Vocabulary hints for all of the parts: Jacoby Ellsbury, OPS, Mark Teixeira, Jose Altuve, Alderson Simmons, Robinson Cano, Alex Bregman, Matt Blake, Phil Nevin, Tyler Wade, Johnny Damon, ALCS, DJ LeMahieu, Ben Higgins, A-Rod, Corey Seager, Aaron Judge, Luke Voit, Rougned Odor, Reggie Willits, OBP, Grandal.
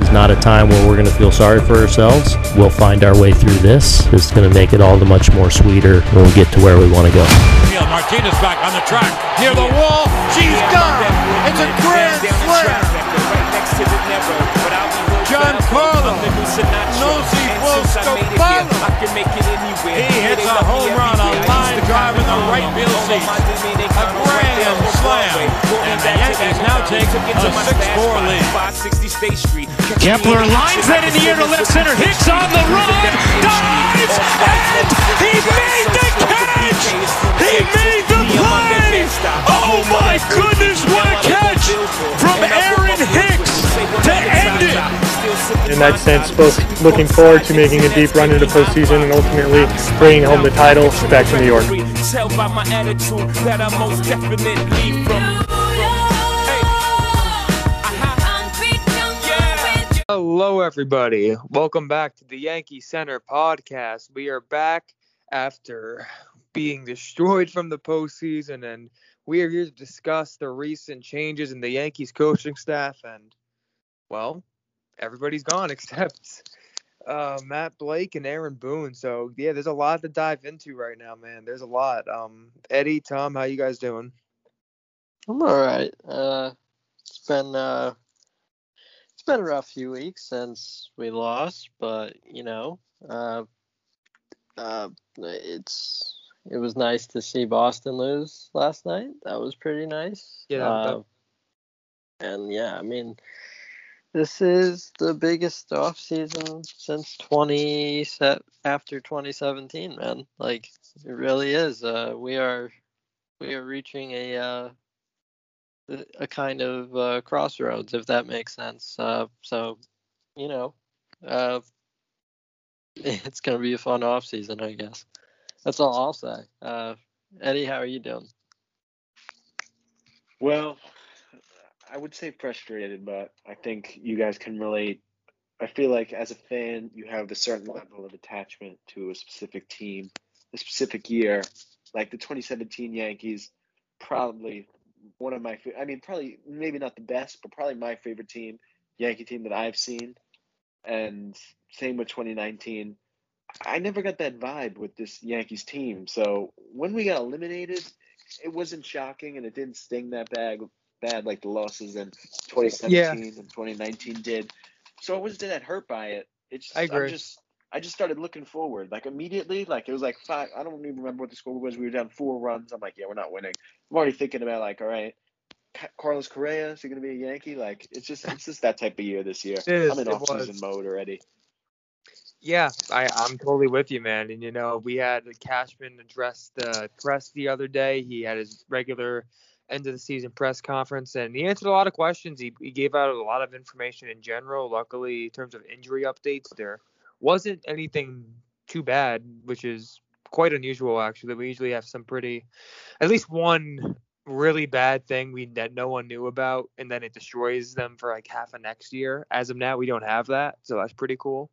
It's not a time where we're going to feel sorry for ourselves. We'll find our way through this. It's going to make it all the much more sweeter when we get to where we want to go. Martinez back on the track, near the wall. She's done. It's a grand slam. Giancarlo, Nosey Wolf, he hits a home run, a line drive in the right field seats. A grand slam. And the Yankees now take a 6-4 lead. Kepler lines that in the air to left center. Hicks on the run, dives, and he made the catch! He made the play! Oh my goodness, what a catch from Aaron Hicks to end it! In that sense, both looking forward to making a deep run into postseason and ultimately bringing home the title back to New York. Tell by my attitude that I most definitely from. Hello, everybody. Welcome back to the Yankee Center podcast. We are back after being destroyed from the postseason, and we are here to discuss the recent changes in the Yankees coaching staff. And, well, everybody's gone except Matt Blake and Aaron Boone. So, yeah, there's a lot to dive into right now, man. There's a lot. Eddie, Tom, how you guys doing? I'm all right. It's been a rough few weeks since we lost, but, you know, it was nice to see Boston lose last night. That was pretty nice. Yeah. This is the biggest offseason since after 2017, man. Like, it really is. We are reaching a kind of crossroads, if that makes sense. It's gonna be a fun offseason, I guess. That's all I'll say. Eddie, how are you doing? Well, I would say frustrated, but I think you guys can relate. I feel like as a fan, you have a certain level of attachment to a specific team, a specific year. Like the 2017 Yankees, probably one of my favorite. I mean, probably maybe not the best, but probably my favorite team, Yankee team that I've seen. And same with 2019. I never got that vibe with this Yankees team. So when we got eliminated, it wasn't shocking and it didn't sting that bad like the losses in 2017 and 2019 did. So I wasn't that hurt by it. I just started looking forward. Like immediately, like it was like five. I don't even remember what the score was. We were down 4 runs. I'm like, yeah, we're not winning. I'm already thinking about like, all right, Carlos Correa, is he going to be a Yankee? Like it's just that type of year this year. I'm in off-season mode already. Yeah, I'm totally with you, man. And, you know, we had Cashman address the press the other day. He had his regular end of the season press conference, and he answered a lot of questions. He gave out a lot of information in general. Luckily, in terms of injury updates, there wasn't anything too bad, which is quite unusual, actually. We usually have at least one really bad thing that no one knew about, and then it destroys them for like half of next year. As of now, we don't have that, so that's pretty cool.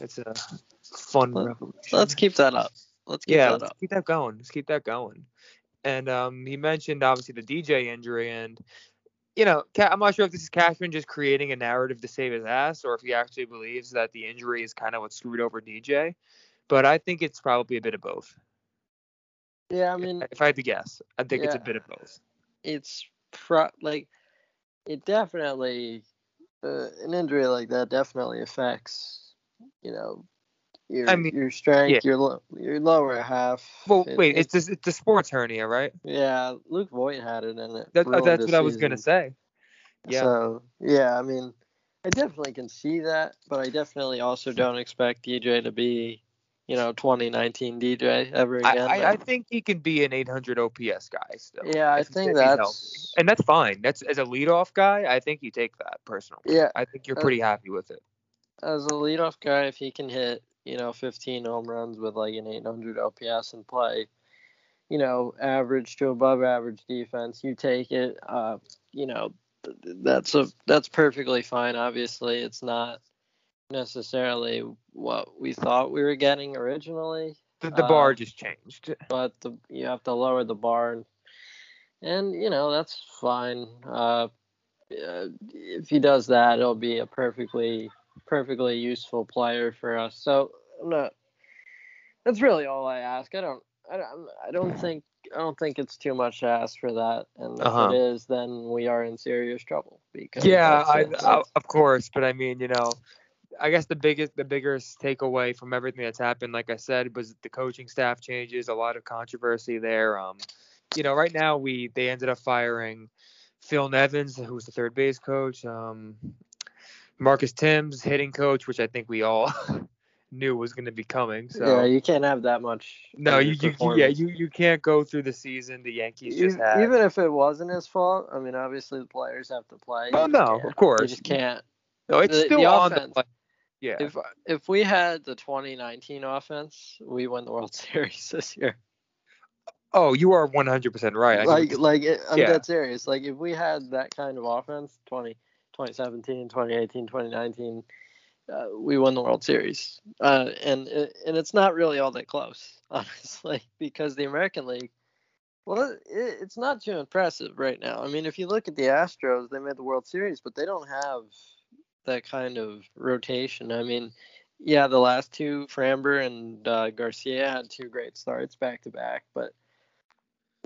It's a fun revolution. Let's keep that up. Let's keep that going. Let's keep that going. And he mentioned, obviously, the DJ injury. And, you know, I'm not sure if this is Cashman just creating a narrative to save his ass or if he actually believes that the injury is kind of what screwed over DJ. But I think it's probably a bit of both. Yeah, I mean, if I had to guess, I think it's a bit of both. It's it definitely, an injury like that definitely affects, you know, your strength, your lower half. Well, it's a sports hernia, right? Yeah, Luke Voit had it in it. That's what I was gonna say. Yeah. So yeah, I mean, I definitely can see that, but I definitely also don't expect DJ to be, you know, 2019 DJ ever again. I think he can be an 800 OPS guy still. Yeah, I think that's and that's fine. That's as a leadoff guy, I think you take that personally. Yeah, I think you're pretty happy with it. As a leadoff guy, if he can hit, you know, 15 home runs with like an 800 OPS and play, you know, average to above average defense, you take it. You know, that's perfectly fine. Obviously, it's not necessarily what we thought we were getting originally. The bar just changed, but you have to lower the bar, and you know that's fine. if he does that, it'll be a perfectly useful player for us. So that's really all I ask. I don't think it's too much to ask for that. And if it is, then we are in serious trouble. Because of course. But I mean, I guess the biggest takeaway from everything that's happened, like I said, was the coaching staff changes. A lot of controversy there. Right now they ended up firing Phil Nevins, who's the third base coach. Marcus Thames, hitting coach, which I think we all knew was going to be coming. So yeah, you can't have that much. No, you can't go through the season the Yankees just had. Even if it wasn't his fault, I mean, obviously the players have to play. Oh no, of course. You just can't. No, it's still on the play. Yeah. If we had the 2019 offense, we win the World Series this year. Oh, you are 100% right. I'm dead serious. Like, if we had that kind of offense, 2017, 2018, 2019, we won the World Series. And it's not really all that close, honestly, because the American League, it's not too impressive right now. I mean, if you look at the Astros, they made the World Series, but they don't have that kind of rotation. I mean, yeah, the last two, Framber and Garcia, had two great starts back to back, but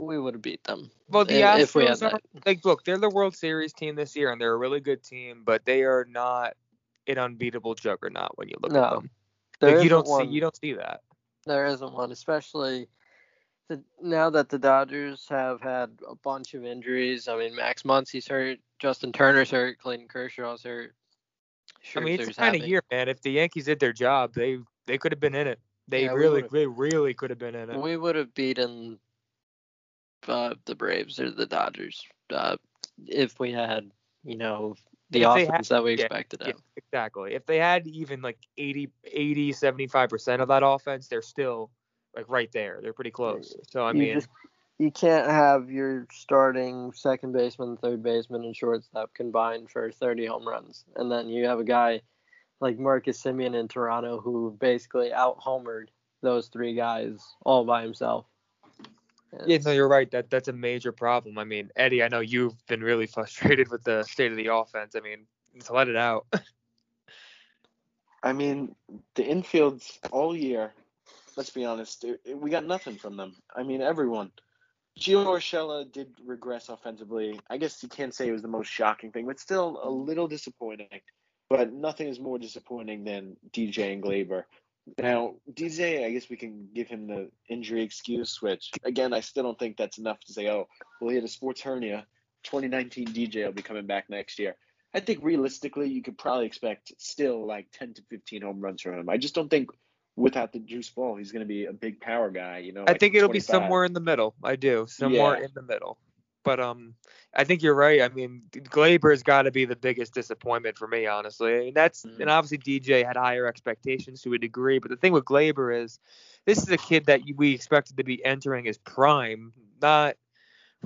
we would have beat them. Well, the Astros are they're the World Series team this year, and they're a really good team, but they are not an unbeatable juggernaut when you look at them. You don't see that. There isn't one, especially now that the Dodgers have had a bunch of injuries. I mean, Max Muncy's hurt, Justin Turner's hurt, Clayton Kershaw's hurt. Scherzer, I mean, it's the kind of year, man. If the Yankees did their job, they could have been in it. They really could have been in it. We would have beaten the Braves or the Dodgers if we had, the offense that we expected. Yeah, exactly. If they had even 80, 75% of that offense, they're still right there. They're pretty close. So, I mean, you can't have your starting second baseman, third baseman, and shortstop combined for 30 home runs. And then you have a guy like Marcus Semien in Toronto who basically out-homered those three guys all by himself. Yeah, no, you're right. That's a major problem. I mean, Eddie, I know you've been really frustrated with the state of the offense. I mean, just let it out. I mean, the infield's all year, let's be honest, we got nothing from them. I mean, everyone. Gio Urshela did regress offensively. I guess you can't say it was the most shocking thing, but still a little disappointing. But nothing is more disappointing than DJ and Gleyber. Now, DJ, I guess we can give him the injury excuse, which, again, I still don't think that's enough to say, he had a sports hernia. 2019 DJ will be coming back next year. I think realistically, you could probably expect still 10 to 15 home runs from him. I just don't think without the juice ball, he's going to be a big power guy. I think it'll 25. Be somewhere in the middle. I do. Somewhere in the middle. But I think you're right. I mean, Gleyber's got to be the biggest disappointment for me, honestly. And obviously DJ had higher expectations to a degree. But the thing with Gleyber is, this is a kid that we expected to be entering his prime, not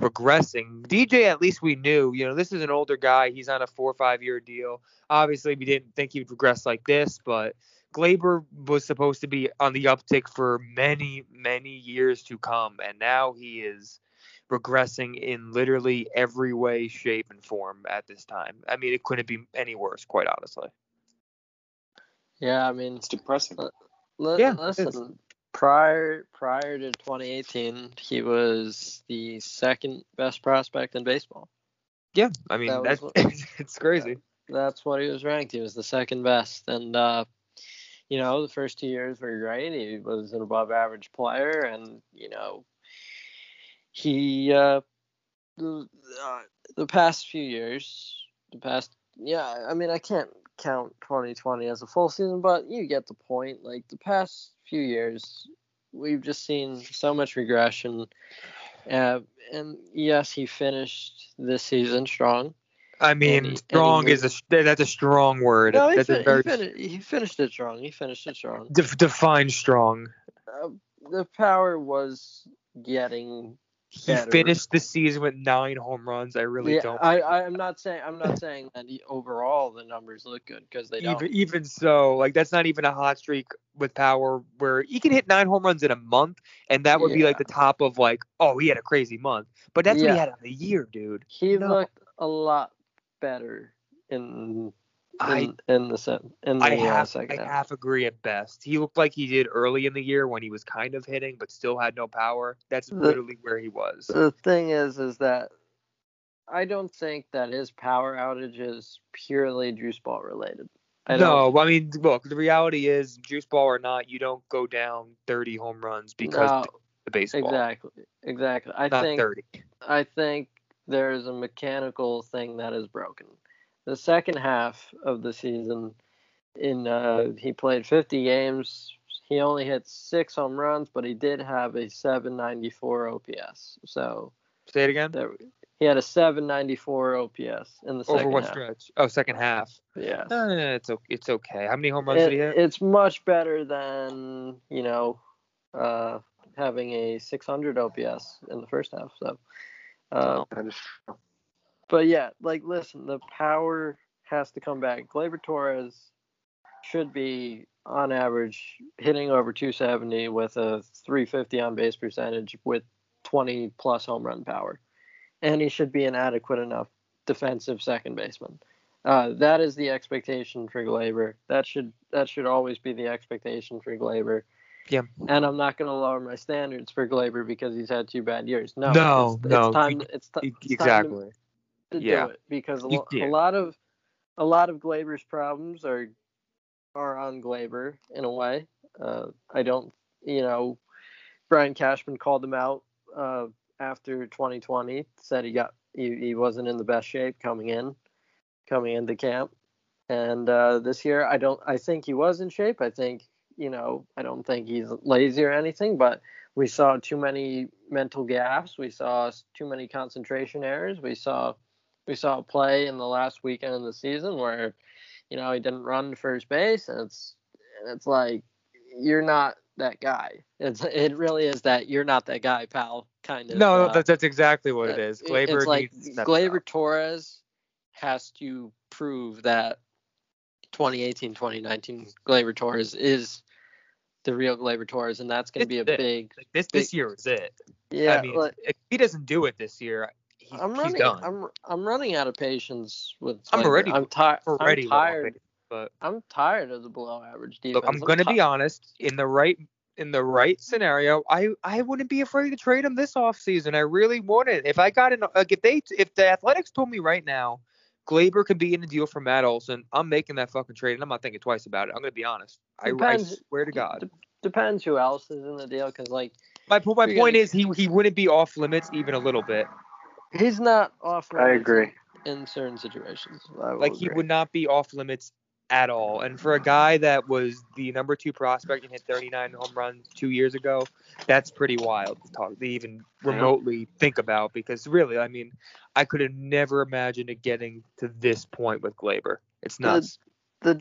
regressing. DJ, at least we knew, this is an older guy. He's on a 4 or 5 year deal. Obviously, we didn't think he would regress like this. But Gleyber was supposed to be on the uptick for many, many years to come. And now he is regressing in literally every way, shape, and form at this time. I mean, it couldn't be any worse, quite honestly. Yeah, I mean, it's depressing. Listen, prior to 2018, he was the second best prospect in baseball. Yeah, I mean, it's crazy. That's what he was ranked. He was the second best. And, the first 2 years were great. He was an above-average player, and, he, the past few years, I mean, I can't count 2020 as a full season, but you get the point. The past few years, we've just seen so much regression. And yes, he finished this season strong. I mean, that's a strong word. No, he finished it strong. Define strong. The power was getting better. He finished the season with 9 home runs. I really don't. I'm not saying that overall the numbers look good, because they don't. Even so, that's not even a hot streak with power where he can hit 9 home runs in a month, and that would be the top of he had a crazy month. But that's what he had on the year, dude. He looked a lot better in the second half. I half agree at best. He looked like he did early in the year when he was kind of hitting but still had no power. That's literally where he was. The thing is that I don't think that his power outage is purely juice ball related. No, I mean, look, the reality is, juice ball or not, you don't go down 30 home runs because of the baseball. Exactly. I think there is a mechanical thing that is broken. The second half of the season, he played 50 games. He only hit 6 home runs, but he did have a 794 OPS. So say it again. He had a 794 OPS in the second half. Over what stretch? Oh, second half. Yeah. No, it's okay. How many home runs did he hit? It's much better than, having a 600 OPS in the first half. So, but yeah, listen, the power has to come back. Gleyber Torres should be, on average, hitting over 270 with a 350 on-base percentage with 20-plus home run power. And he should be an adequate enough defensive second baseman. That is the expectation for Gleyber. That should always be the expectation for Gleyber. Yeah. And I'm not going to lower my standards for Gleyber because he's had 2 bad years. It's time to do it because a lot of Gleyber's problems are on Gleyber in a way. Brian Cashman called him out. After 2020, said he wasn't in the best shape coming into camp, and this year I think he was in shape. I think I don't think he's lazy or anything, but we saw too many mental gaps. We saw too many concentration errors. We saw a play in the last weekend of the season where he didn't run to first base, and it's like, you're not that guy. It really is that you're not that guy, pal. Kind of. No, that's exactly what it is. Gleyber Torres has to prove that 2018, 2019 Gleyber Torres is the real Gleyber Torres, and that's going to be this year is it. Yeah, I mean, if he doesn't do it this year, he's done. I'm running out of patience with. I'm tired. But I'm tired of the below average defense. Look, I'm going to be honest. In the right scenario, I wouldn't be afraid to trade him this offseason. I really wouldn't. If I got if the Athletics told me right now, Gleyber could be in a deal for Matt Olson, I'm making that fucking trade, and I'm not thinking twice about it. I'm going to be honest. I swear to God. Depends who else is in the deal, because my point is he wouldn't be off limits even a little bit. He's not off limits. I agree. In certain situations, he would not be off limits at all. And for a guy that was the number 2 prospect and hit 39 home runs 2 years ago, that's pretty wild to even remotely think about, because really, I mean, I could have never imagined it getting to this point with Gleyber. It's nuts. The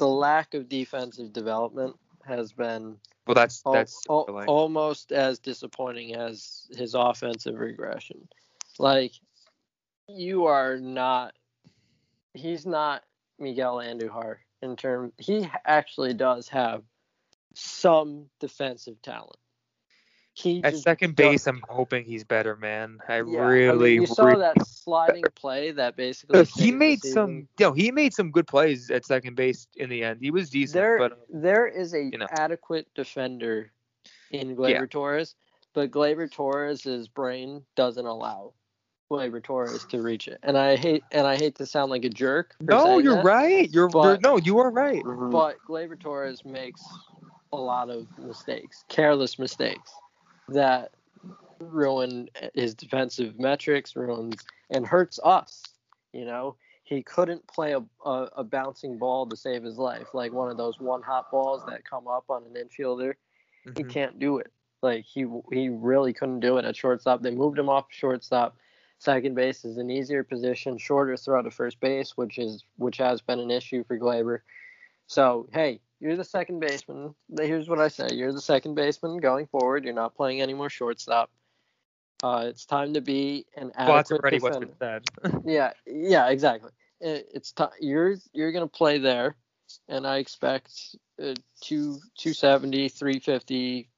lack of defensive development has been almost as disappointing as his offensive regression. He's not Miguel Andujar in terms. He actually does have some defensive talent. At second base, I'm hoping he's better, man. You saw that sliding play that basically. He made some good plays at second base in the end. He was decent. There is an adequate defender in Gleyber Torres, but Gleyber Torres' brain doesn't allow Gleyber Torres to reach it, and I hate to sound like a jerk. No, you're right. You are right. But Gleyber Torres makes a lot of mistakes, careless mistakes that ruin his defensive metrics, and hurts us. He couldn't play a bouncing ball to save his life, like one of those one-hop balls that come up on an infielder. Mm-hmm. He can't do it. He really couldn't do it at shortstop. They moved him off shortstop. Second base is an easier position, shorter throw to first base, which has been an issue for Gleyber. So, hey, you're the second baseman. Here's what I say. You're the second baseman going forward. You're not playing any more shortstop. It's time to be an adequate defender. What's been said. Yeah, exactly. It's time. You're going to play there, and I expect 270, 350,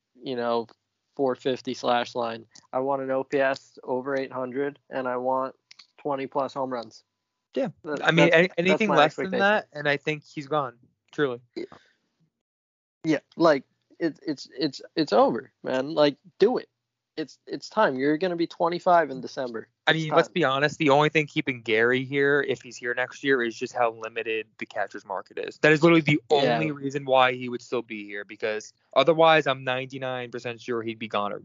450 slash line. I want an OPS over 800, and I want 20 plus home runs. Yeah. Anything less than that, and I think he's gone. Truly. Yeah. Like it's over, man. Like, do it. It's time. You're going to be 25 in December. Let's be honest. The only thing keeping Gary here, if he's here next year, is just how limited the catcher's market is. That is literally the only reason why he would still be here, because otherwise I'm 99% sure he'd be gone, or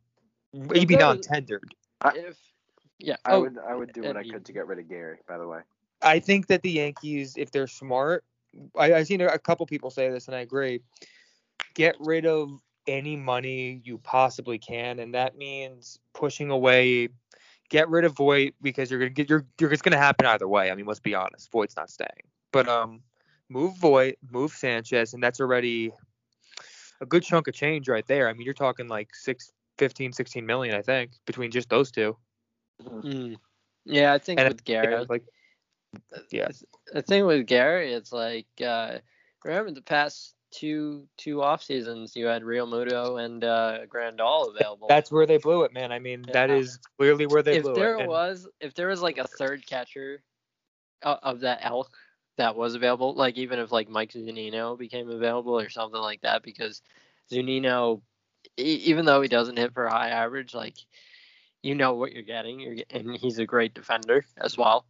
he'd be non-tendered. I would do what I could to get rid of Gary, by the way. I think that the Yankees, if they're smart, I've seen a couple people say this, and I agree, get rid of any money you possibly can, and that means pushing away. Get rid of Voit, because it's going to happen either way. Let's be honest, Voit's not staying. But move Voit, move Sanchez, and that's already a good chunk of change right there. You're talking like 15, 16 million, I think, between just those two. Mm. Yeah, I think with Gary, it's like remember the past two off seasons you had Real Muto and Grandal available. That's where they blew it, man. That is clearly where they blew it. If there was like a third catcher of that elk that was available, like even if like Mike Zunino became available or something like that, because Zunino, even though he doesn't hit for high average, like you know what you're getting, and he's a great defender as well.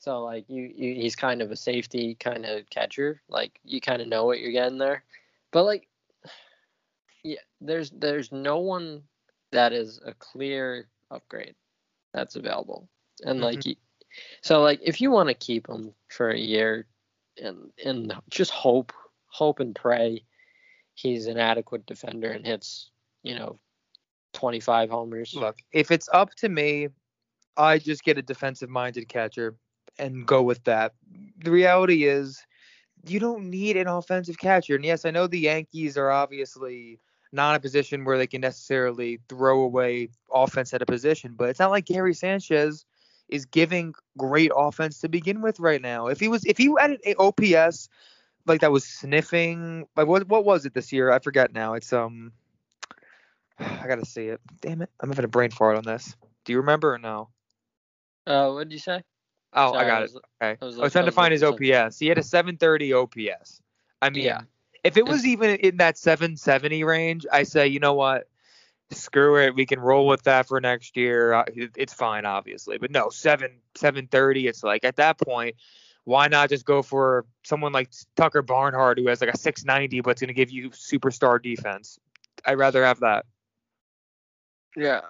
So, like, he's kind of a safety kind of catcher. Like, you kind of know what you're getting there. But, like, yeah, there's no one that is a clear upgrade that's available. And, like, so, if you want to keep him for a year and just hope and pray he's an adequate defender and hits, 25 homers. Look, if it's up to me, I just get a defensive-minded catcher and go with that. The reality is you don't need an offensive catcher. And yes, I know the Yankees are obviously not in a position where they can necessarily throw away offense at a position, but it's not like Gary Sanchez is giving great offense to begin with right now. If he had an OPS like that was sniffing, like what was it this year? I forget now. It's I gotta see it. Damn it, I'm having a brain fart on this. Do you remember or no? What did you say? Oh, sorry, I got it. Okay. I was trying to find his OPS. He had a 730 OPS. If it was even in that 770 range, I say, you know what? Screw it. We can roll with that for next year. It's fine, obviously. But no, 730, it's like at that point, why not just go for someone like Tucker Barnhart, who has like a 690, but it's going to give you superstar defense? I'd rather have that. Yeah.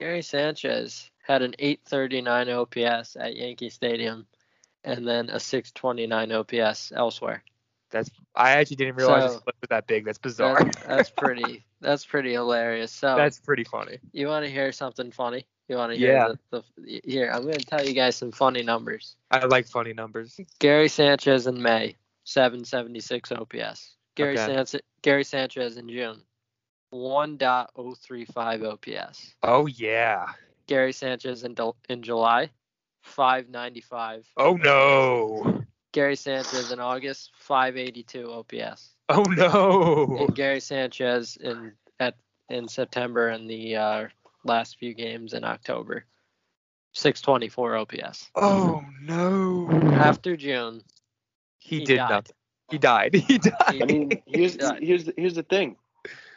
Gary Sanchez had an 839 OPS at Yankee Stadium and then a 629 OPS elsewhere. I actually didn't realize it was that big. That's bizarre. That's pretty hilarious. So that's pretty funny. You want to hear something funny? You want to hear here, I'm going to tell you guys some funny numbers. I like funny numbers. Gary Sanchez in May, 776 OPS. Gary Sanchez in June, 1.035 OPS. Oh yeah. Gary Sanchez in July, 595. Oh, no. Gary Sanchez in August, 582 OPS. Oh, no. And Gary Sanchez in September and the last few games in October, 624 OPS. Oh, no. After June, he did died. Nothing. He died. He died. Here's the thing.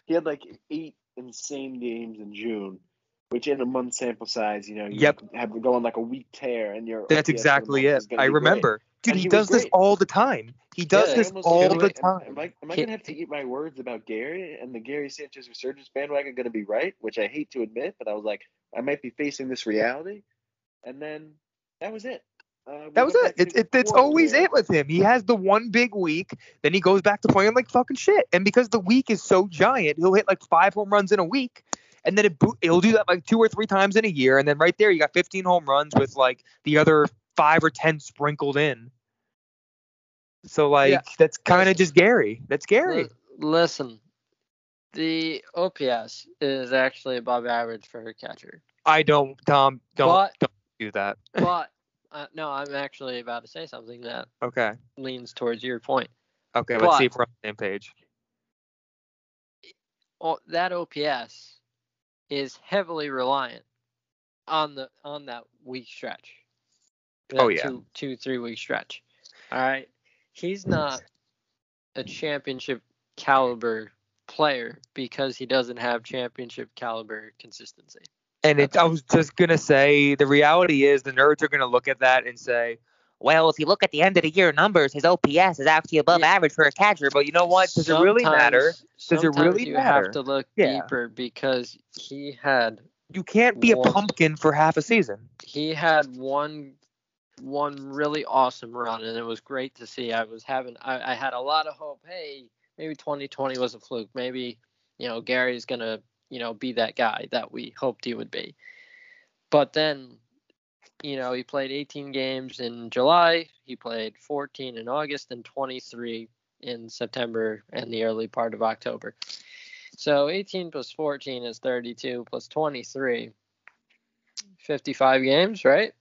He had like 8 insane games in June, which in a month sample size, you have to go on like a week tear, and you're. That's exactly it. I remember, dude. He does this all the time. He does this all the time. Am I gonna have to eat my words about Gary and the Gary Sanchez resurgence bandwagon gonna be right? Which I hate to admit, but I was like, I might be facing this reality, and then that was it. That was it. It's always it with him. He has the one big week, then he goes back to playing like fucking shit. And because the week is so giant, he'll hit like 5 home runs in a week. And then it'll do that like 2 or 3 times in a year. And then right there, you got 15 home runs with like the other 5 or 10 sprinkled in. So like, that's kind of just Gary. That's Gary. Listen, the OPS is actually above average for a catcher. Don't do that. But no, I'm actually about to say something that leans towards your point. Okay, let's see if we're on the same page. That OPS is heavily reliant on that weak stretch. Oh, yeah. Two, 3 week stretch. All right. He's not a championship caliber player because he doesn't have championship caliber consistency. And I was just going to say, the reality is the nerds are going to look at that and say, well, if you look at the end of the year numbers, his OPS is actually above average for a catcher. But you know what? Does it really matter? Does it really matter? You have to look deeper because he had... You can't be a pumpkin for half a season. He had one really awesome run, and it was great to see. I had a lot of hope. Hey, maybe 2020 was a fluke. Maybe, Gary's going to, be that guy that we hoped he would be. But then... he played 18 games in July. He played 14 in August and 23 in September and the early part of October. So 18 plus 14 is 32 plus 23. 55 games, right?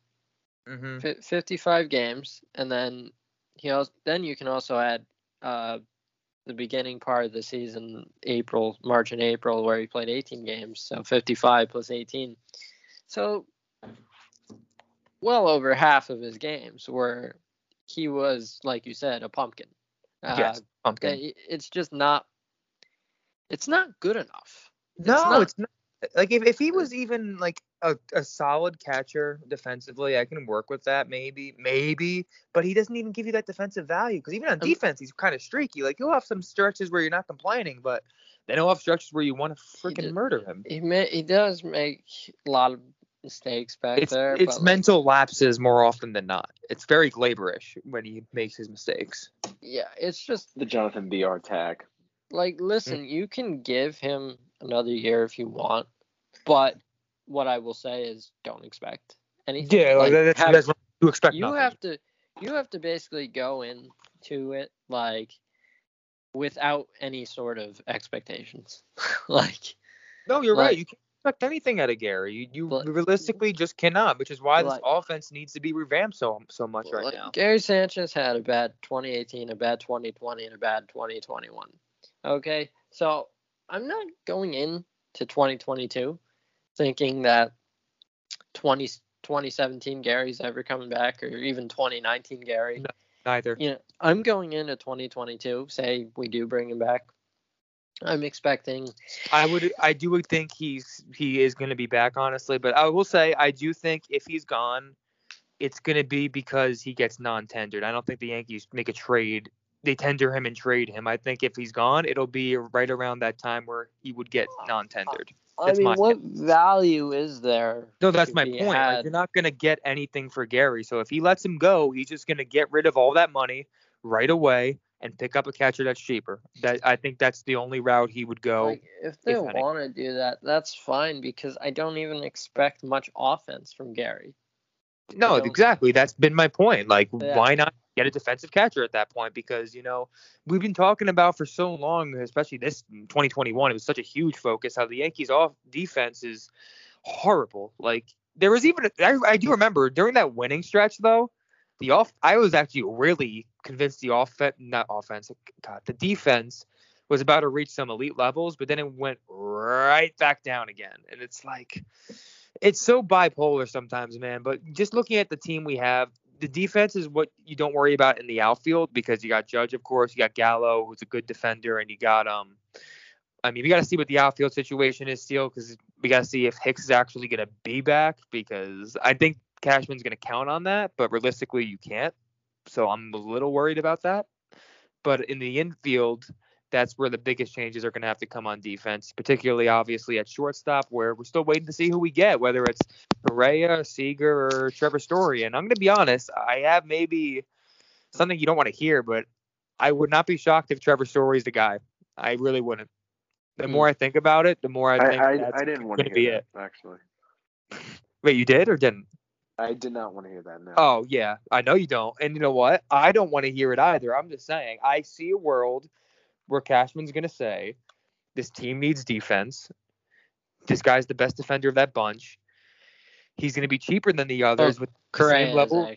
Mm-hmm. 55 games. And then then you can also add the beginning part of the season, March and April, where he played 18 games. So 55 plus 18. So... well over half of his games where he was, like you said, a pumpkin. Yes, pumpkin. It's not good enough. It's not. Like, if he was even, like, a solid catcher defensively, I can work with that maybe. But he doesn't even give you that defensive value because even on defense, he's kind of streaky. Like, he'll have some stretches where you're not complaining, but then he'll have stretches where you want to freaking murder him. He does make a lot of mistakes back there. It's mental lapses more often than not. It's very Gleyberish when he makes his mistakes. Yeah, it's just the Jonathan B.R. tag. Like, listen, you can give him another year if you want, but what I will say is don't expect anything. Yeah, like, that's what you expect. You have to basically go into it like without any sort of expectations. Like, no, you're right. You can't expect anything out of Gary. You realistically just cannot, which is why this offense needs to be revamped so much right now. Gary Sanchez had a bad 2018, a bad 2020, and a bad 2021. Okay, so I'm not going into 2022 thinking that 2017 Gary's ever coming back, or even 2019 Gary. No, neither. I'm going into 2022. Say we do bring him back. I'm expecting. I do think he is going to be back, honestly. But I will say, I do think if he's gone, it's going to be because he gets non-tendered. I don't think the Yankees make a trade. They tender him and trade him. I think if he's gone, it'll be right around that time where he would get non-tendered. What value is there? No, that's my point. Like, you're not going to get anything for Gary. So if he lets him go, he's just going to get rid of all that money right away and pick up a catcher that's cheaper. I think that's the only route he would go. Like, if they want to do that, that's fine, because I don't even expect much offense from Gary. No, exactly. That's been my point. Like, why not get a defensive catcher at that point? Because, we've been talking about for so long, especially this 2021, it was such a huge focus, how the Yankees' off defense is horrible. Like, there was even I do remember during that winning stretch, though, I was actually really convinced the defense was about to reach some elite levels, but then it went right back down again. And it's like, it's so bipolar sometimes, man. But just looking at the team we have, the defense is what you don't worry about in the outfield, because you got Judge, of course, you got Gallo, who's a good defender, and you got we got to see what the outfield situation is still, because we got to see if Hicks is actually going to be back, because I think Cashman's going to count on that, but realistically you can't. So I'm a little worried about that. But in the infield, that's where the biggest changes are going to have to come on defense, particularly obviously at shortstop, where we're still waiting to see who we get, whether it's Correa, Seager, or Trevor Story. And I'm going to be honest, I have maybe something you don't want to hear, but I would not be shocked if Trevor Story's the guy. I really wouldn't. The more I think about it, the more I think that's going to be it. Actually. Wait, you did or didn't? I did not want to hear that now. Oh, yeah. I know you don't. And you know what? I don't want to hear it either. I'm just saying, I see a world where Cashman's going to say, this team needs defense. This guy's the best defender of that bunch. He's going to be cheaper than the others with Correa level.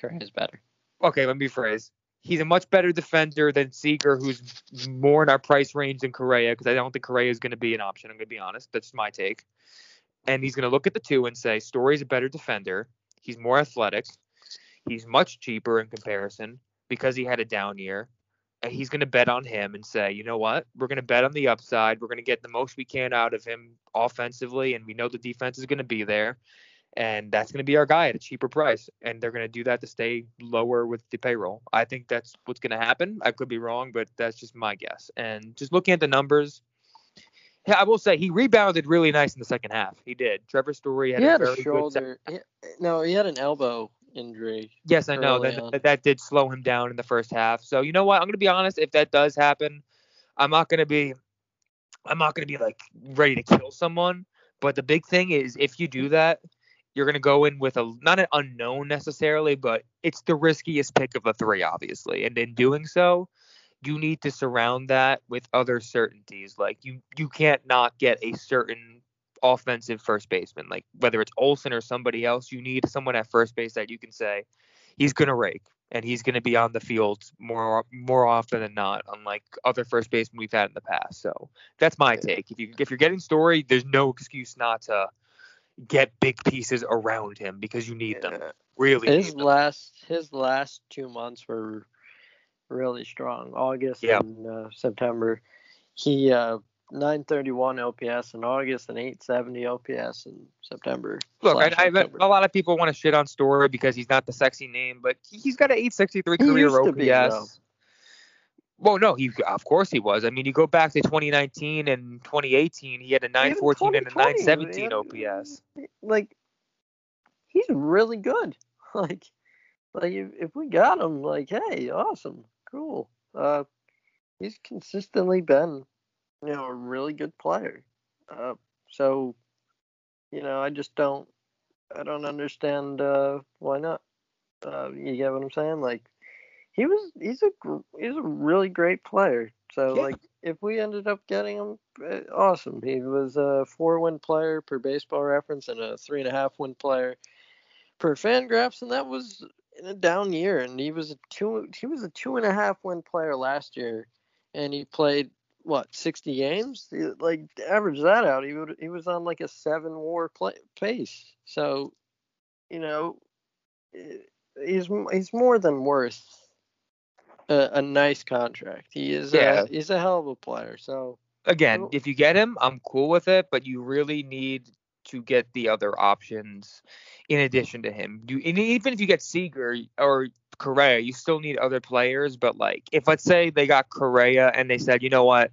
Correa's better. Okay, let me rephrase. He's a much better defender than Seager, who's more in our price range than Correa, because I don't think Correa is going to be an option. I'm going to be honest. That's my take. And he's going to look at the two and say, Story's a better defender. He's more athletic. He's much cheaper in comparison because he had a down year. And he's going to bet on him and say, you know what? We're going to bet on the upside. We're going to get the most we can out of him offensively. And we know the defense is going to be there. And that's going to be our guy at a cheaper price. And they're going to do that to stay lower with the payroll. I think that's what's going to happen. I could be wrong, but that's just my guess. And just looking at the numbers, I will say he rebounded really nice in the second half. He did. Trevor Story had a very shoulder. Good he had an elbow injury. Yes, I know. That did slow him down in the first half. So, you know what? I'm going to be honest. If that does happen, I'm not going to be like ready to kill someone. But the big thing is if you do that, you're going to go in with not an unknown necessarily, but it's the riskiest pick of the three, obviously. And in doing so, you need to surround that with other certainties. Like you can't not get a certain offensive first baseman, like whether it's Olson or somebody else. You need someone at first base that you can say he's going to rake and he's going to be on the field more often than not, unlike other first basemen we've had in the past. So that's my take. If you're getting Story, there's no excuse not to get big pieces around him because you need them. Really, his last 2 months were really strong. August and September. He 931 OPS in August and 870 OPS in September. Look, I bet a lot of people want to shit on Story because he's not the sexy name, but he's got an 863 career OPS. Well, no, of course he was. I mean, you go back to 2019 and 2018, he had a 914 and a 917 OPS. Like, he's really good. Like if we got him, like, hey, awesome, cool. He's consistently been, a really good player. So, I don't understand why not. You get what I'm saying? Like, he's a really great player. So like, if we ended up getting him, awesome. He was a 4-win player per Baseball Reference and a 3.5-win player per Fangraphs, and that was in a down year. And he was a 2.5-win player last year, and he played 60 games. Like, average that out, he was on like a 7-WAR pace. So, he's more than worth a nice contract. He is. Yeah. He's a hell of a player. So again, if you get him, I'm cool with it, but you really need to get the other options in addition to him. And even if you get Seager or Correa, you still need other players. But like, if let's say they got Correa and they said, you know what,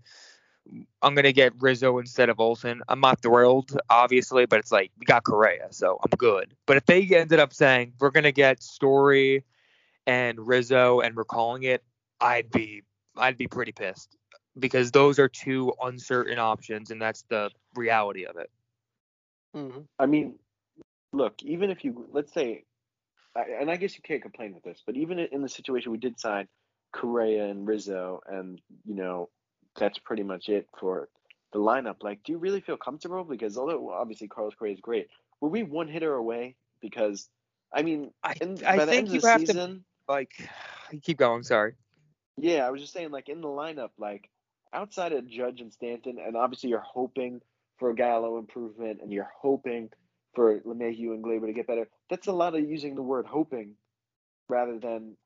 I'm going to get Rizzo instead of Olsen. I'm not thrilled, obviously, but it's like, we got Correa, so I'm good. But if they ended up saying, we're going to get Story and Rizzo and we're calling it, I'd be pretty pissed, because those are two uncertain options, and that's the reality of it. Mm-hmm. I mean, look, even if you, let's say, and I guess you can't complain with this, but even in the situation we did sign Correa and Rizzo and, that's pretty much it for the lineup. Like, do you really feel comfortable? Because although obviously Carlos Correa is great, were we one hitter away? Because I mean, I think you have to, like, keep going. Sorry. Yeah, I was just saying, like, in the lineup, like, outside of Judge and Stanton, and obviously you're hoping for a Gallo improvement, and you're hoping for LeMahieu and Gleyber to get better. That's a lot of using the word hoping rather than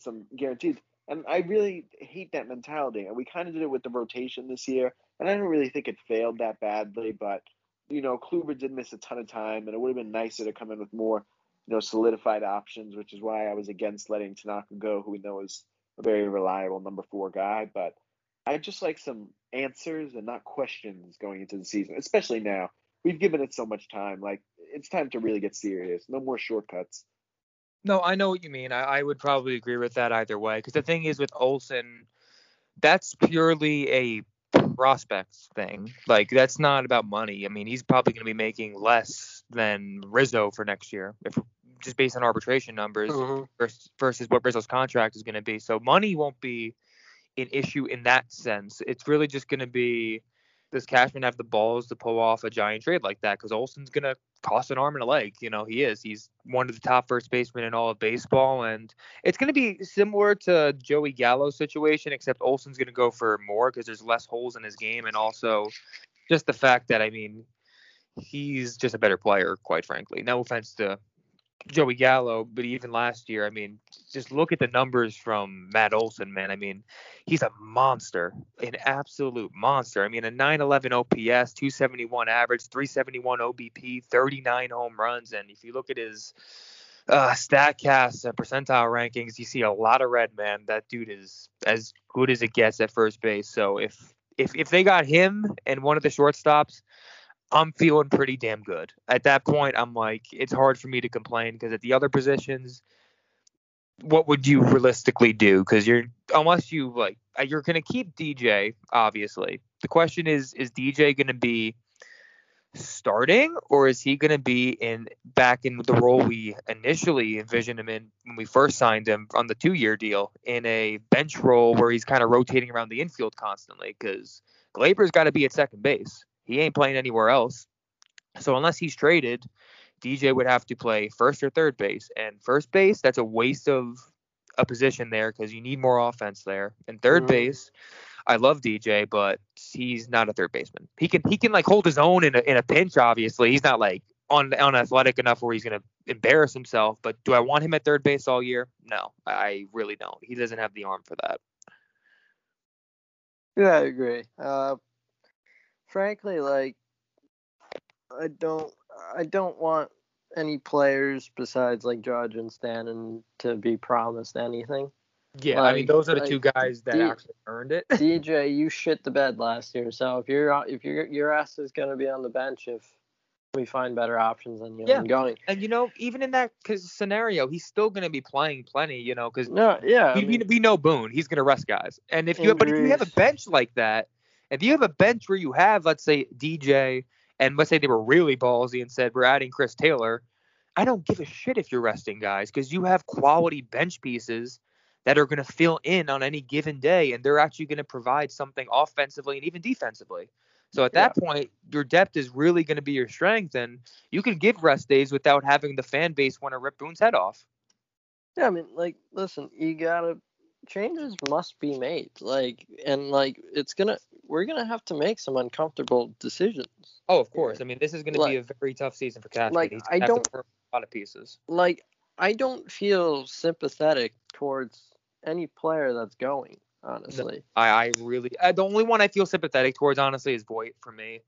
some guarantees. And I really hate that mentality. And we kind of did it with the rotation this year. And I don't really think it failed that badly. But, Kluber did miss a ton of time. And it would have been nicer to come in with more, solidified options, which is why I was against letting Tanaka go, who we know is a very reliable number 4 guy. But I just like some answers and not questions going into the season, especially now. We've given it so much time. Like, it's time to really get serious. No more shortcuts. No, I know what you mean. I would probably agree with that either way. Because the thing is with Olsen, that's purely a prospects thing. Like, that's not about money. I mean, he's probably going to be making less than Rizzo for next year, if just based on arbitration numbers versus what Rizzo's contract is going to be. So money won't be an issue in that sense. It's really just going to be, does Cashman have the balls to pull off a giant trade like that? Because Olsen's going to cost an arm and a leg. He is. He's one of the top first basemen in all of baseball. And it's going to be similar to Joey Gallo's situation, except Olsen's going to go for more because there's less holes in his game. And also just the fact that, I mean, he's just a better player, quite frankly. No offense to Joey Gallo, but even last year, I mean, just look at the numbers from Matt Olson, man. I mean, he's a monster, an absolute monster. I mean, a 911 OPS, 271 average, 371 OBP, 39 home runs. And if you look at his StatCast and percentile rankings, you see a lot of red, man. That dude is as good as it gets at first base. So if they got him and one of the shortstops, I'm feeling pretty damn good. At that point, I'm like, it's hard for me to complain because at the other positions, what would you realistically do? Because you're going to keep DJ, obviously. The question is DJ going to be starting or is he going to be back in the role we initially envisioned him in when we first signed him on the 2-year deal in a bench role where he's kind of rotating around the infield constantly? Because Gleyber's got to be at second base. He ain't playing anywhere else. So unless he's traded, DJ would have to play first or third base. And first base, that's a waste of a position there because you need more offense there. And third base, I love DJ, but he's not a third baseman. He can like hold his own in a pinch, obviously. He's not like unathletic enough where he's going to embarrass himself. But do I want him at third base all year? No, I really don't. He doesn't have the arm for that. Yeah, I agree. Frankly, like, I don't want any players besides like Judge and Stanton to be promised anything. Yeah, like, I mean, those are the two guys that actually earned it. DJ, you shit the bed last year, so if your ass is gonna be on the bench if we find better options than you. Yeah, going. And you know, even in that scenario, he's still gonna be playing plenty. You know, because we know Boone, he's gonna rest guys, and if you have a bench like that. If you have a bench where you have, let's say, DJ, and let's say they were really ballsy and said, we're adding Chris Taylor, I don't give a shit if you're resting guys because you have quality bench pieces that are going to fill in on any given day, and they're actually going to provide something offensively and even defensively. So at that point, your depth is really going to be your strength, and you can give rest days without having the fan base want to rip Boone's head off. Yeah, I mean, like, listen, you got to... Changes must be made, we're gonna have to make some uncomfortable decisions. Oh, of course. I mean, this is gonna be a very tough season for Cashman. Like, he's gonna have to work a lot of pieces. Like, I don't feel sympathetic towards any player that's going. Honestly, no, I the only one I feel sympathetic towards, honestly, is Voit for me,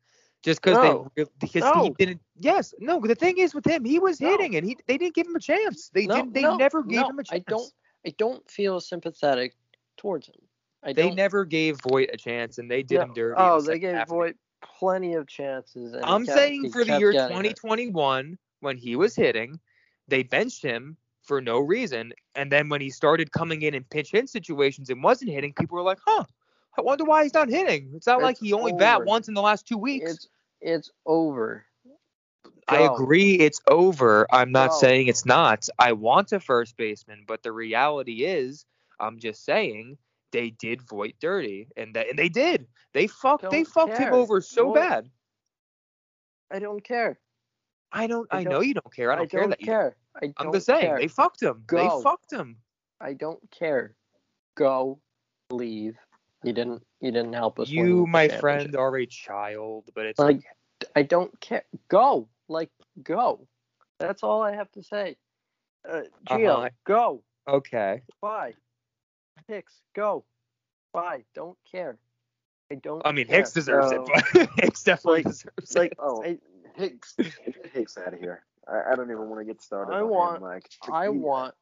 just because he didn't. Yes, no. The thing is with him, he was hitting, and they didn't give him a chance. They never gave him a chance. I don't feel sympathetic towards him. They never gave Voit a chance, and they did him dirty. Oh, they gave Voit plenty of chances. And I'm saying for the year 2021, when he was hitting, they benched him for no reason. And then when he started coming in pinch hit situations and wasn't hitting, people were like, huh, I wonder why he's not hitting. It's not like he only bat once in the last 2 weeks. It's over. I agree it's over. I'm not saying it's not. I want a first baseman, but the reality is, I'm just saying they did Voit dirty, and they did. They fucked him over so bad. I don't care. I know you don't care. I don't care. I'm just saying they fucked him. They fucked him. I don't care. Go. Leave. You didn't help us. You, my friend, are a child, but it's like I don't care. Go. Like, go. That's all I have to say. Gio, go. Okay. Bye. Hicks, go. Bye. Don't care. I mean, Hicks deserves it. But Hicks definitely deserves it. Get Hicks out of here. I don't even want to get started. I want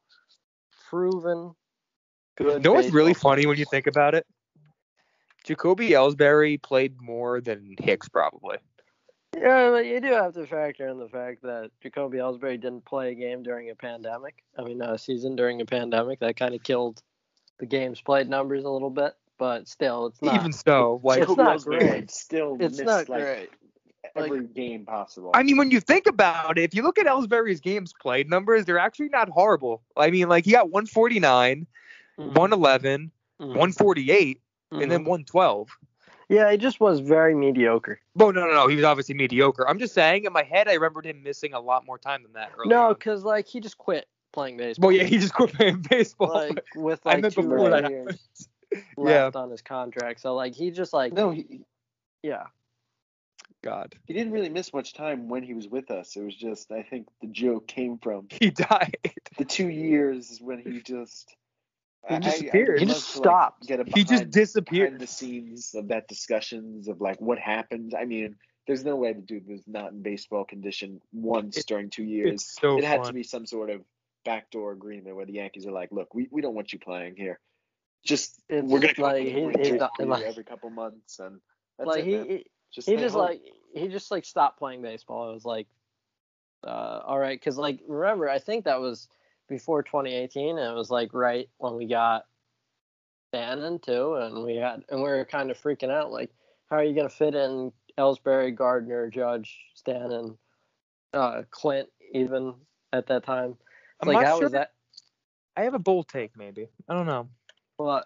proven good. You know what's really funny when you think about it? Jacoby Ellsbury played more than Hicks, probably. Yeah, but you do have to factor in the fact that Jacoby Ellsbury didn't play a game during a pandemic. I mean, a season during a pandemic. That kind of killed the games played numbers a little bit, but still, it's not. Even so, like, it's not great. Still, it's not great. Every game possible. I mean, when you think about it, if you look at Ellsbury's games played numbers, they're actually not horrible. I mean, like, he got 149, 111, 148, and then 112. Yeah, he just was very mediocre. Oh, no. He was obviously mediocre. I'm just saying, in my head, I remembered him missing a lot more time than that. No, because, like, he just quit playing baseball. Well, yeah, he just quit playing baseball. Like, with, like, 2 years left on his contract. So, like, he just, like... No, he... Yeah. God. He didn't really miss much time when he was with us. It was just, I think the joke came from. He died. The 2 years when he just. He disappeared. He just stopped. He just disappeared. Behind the scenes of that discussions of like what happened. I mean, there's no way the dude was not in baseball condition once during 2 years. It's so it had fun. To be some sort of backdoor agreement where the Yankees are like, look, we don't want you playing here. Just it's we're gonna like, come every couple months and that's like it, he just stopped playing baseball. It was like, all right, because like remember I think that was before 2018 and it was like right when we got Stanton too and we were kind of freaking out like how are you gonna fit in Ellsbury, Gardner, Judge, Stanton, Clint even at that time. It's like how sure. was that? I have a bold take maybe. I don't know. What?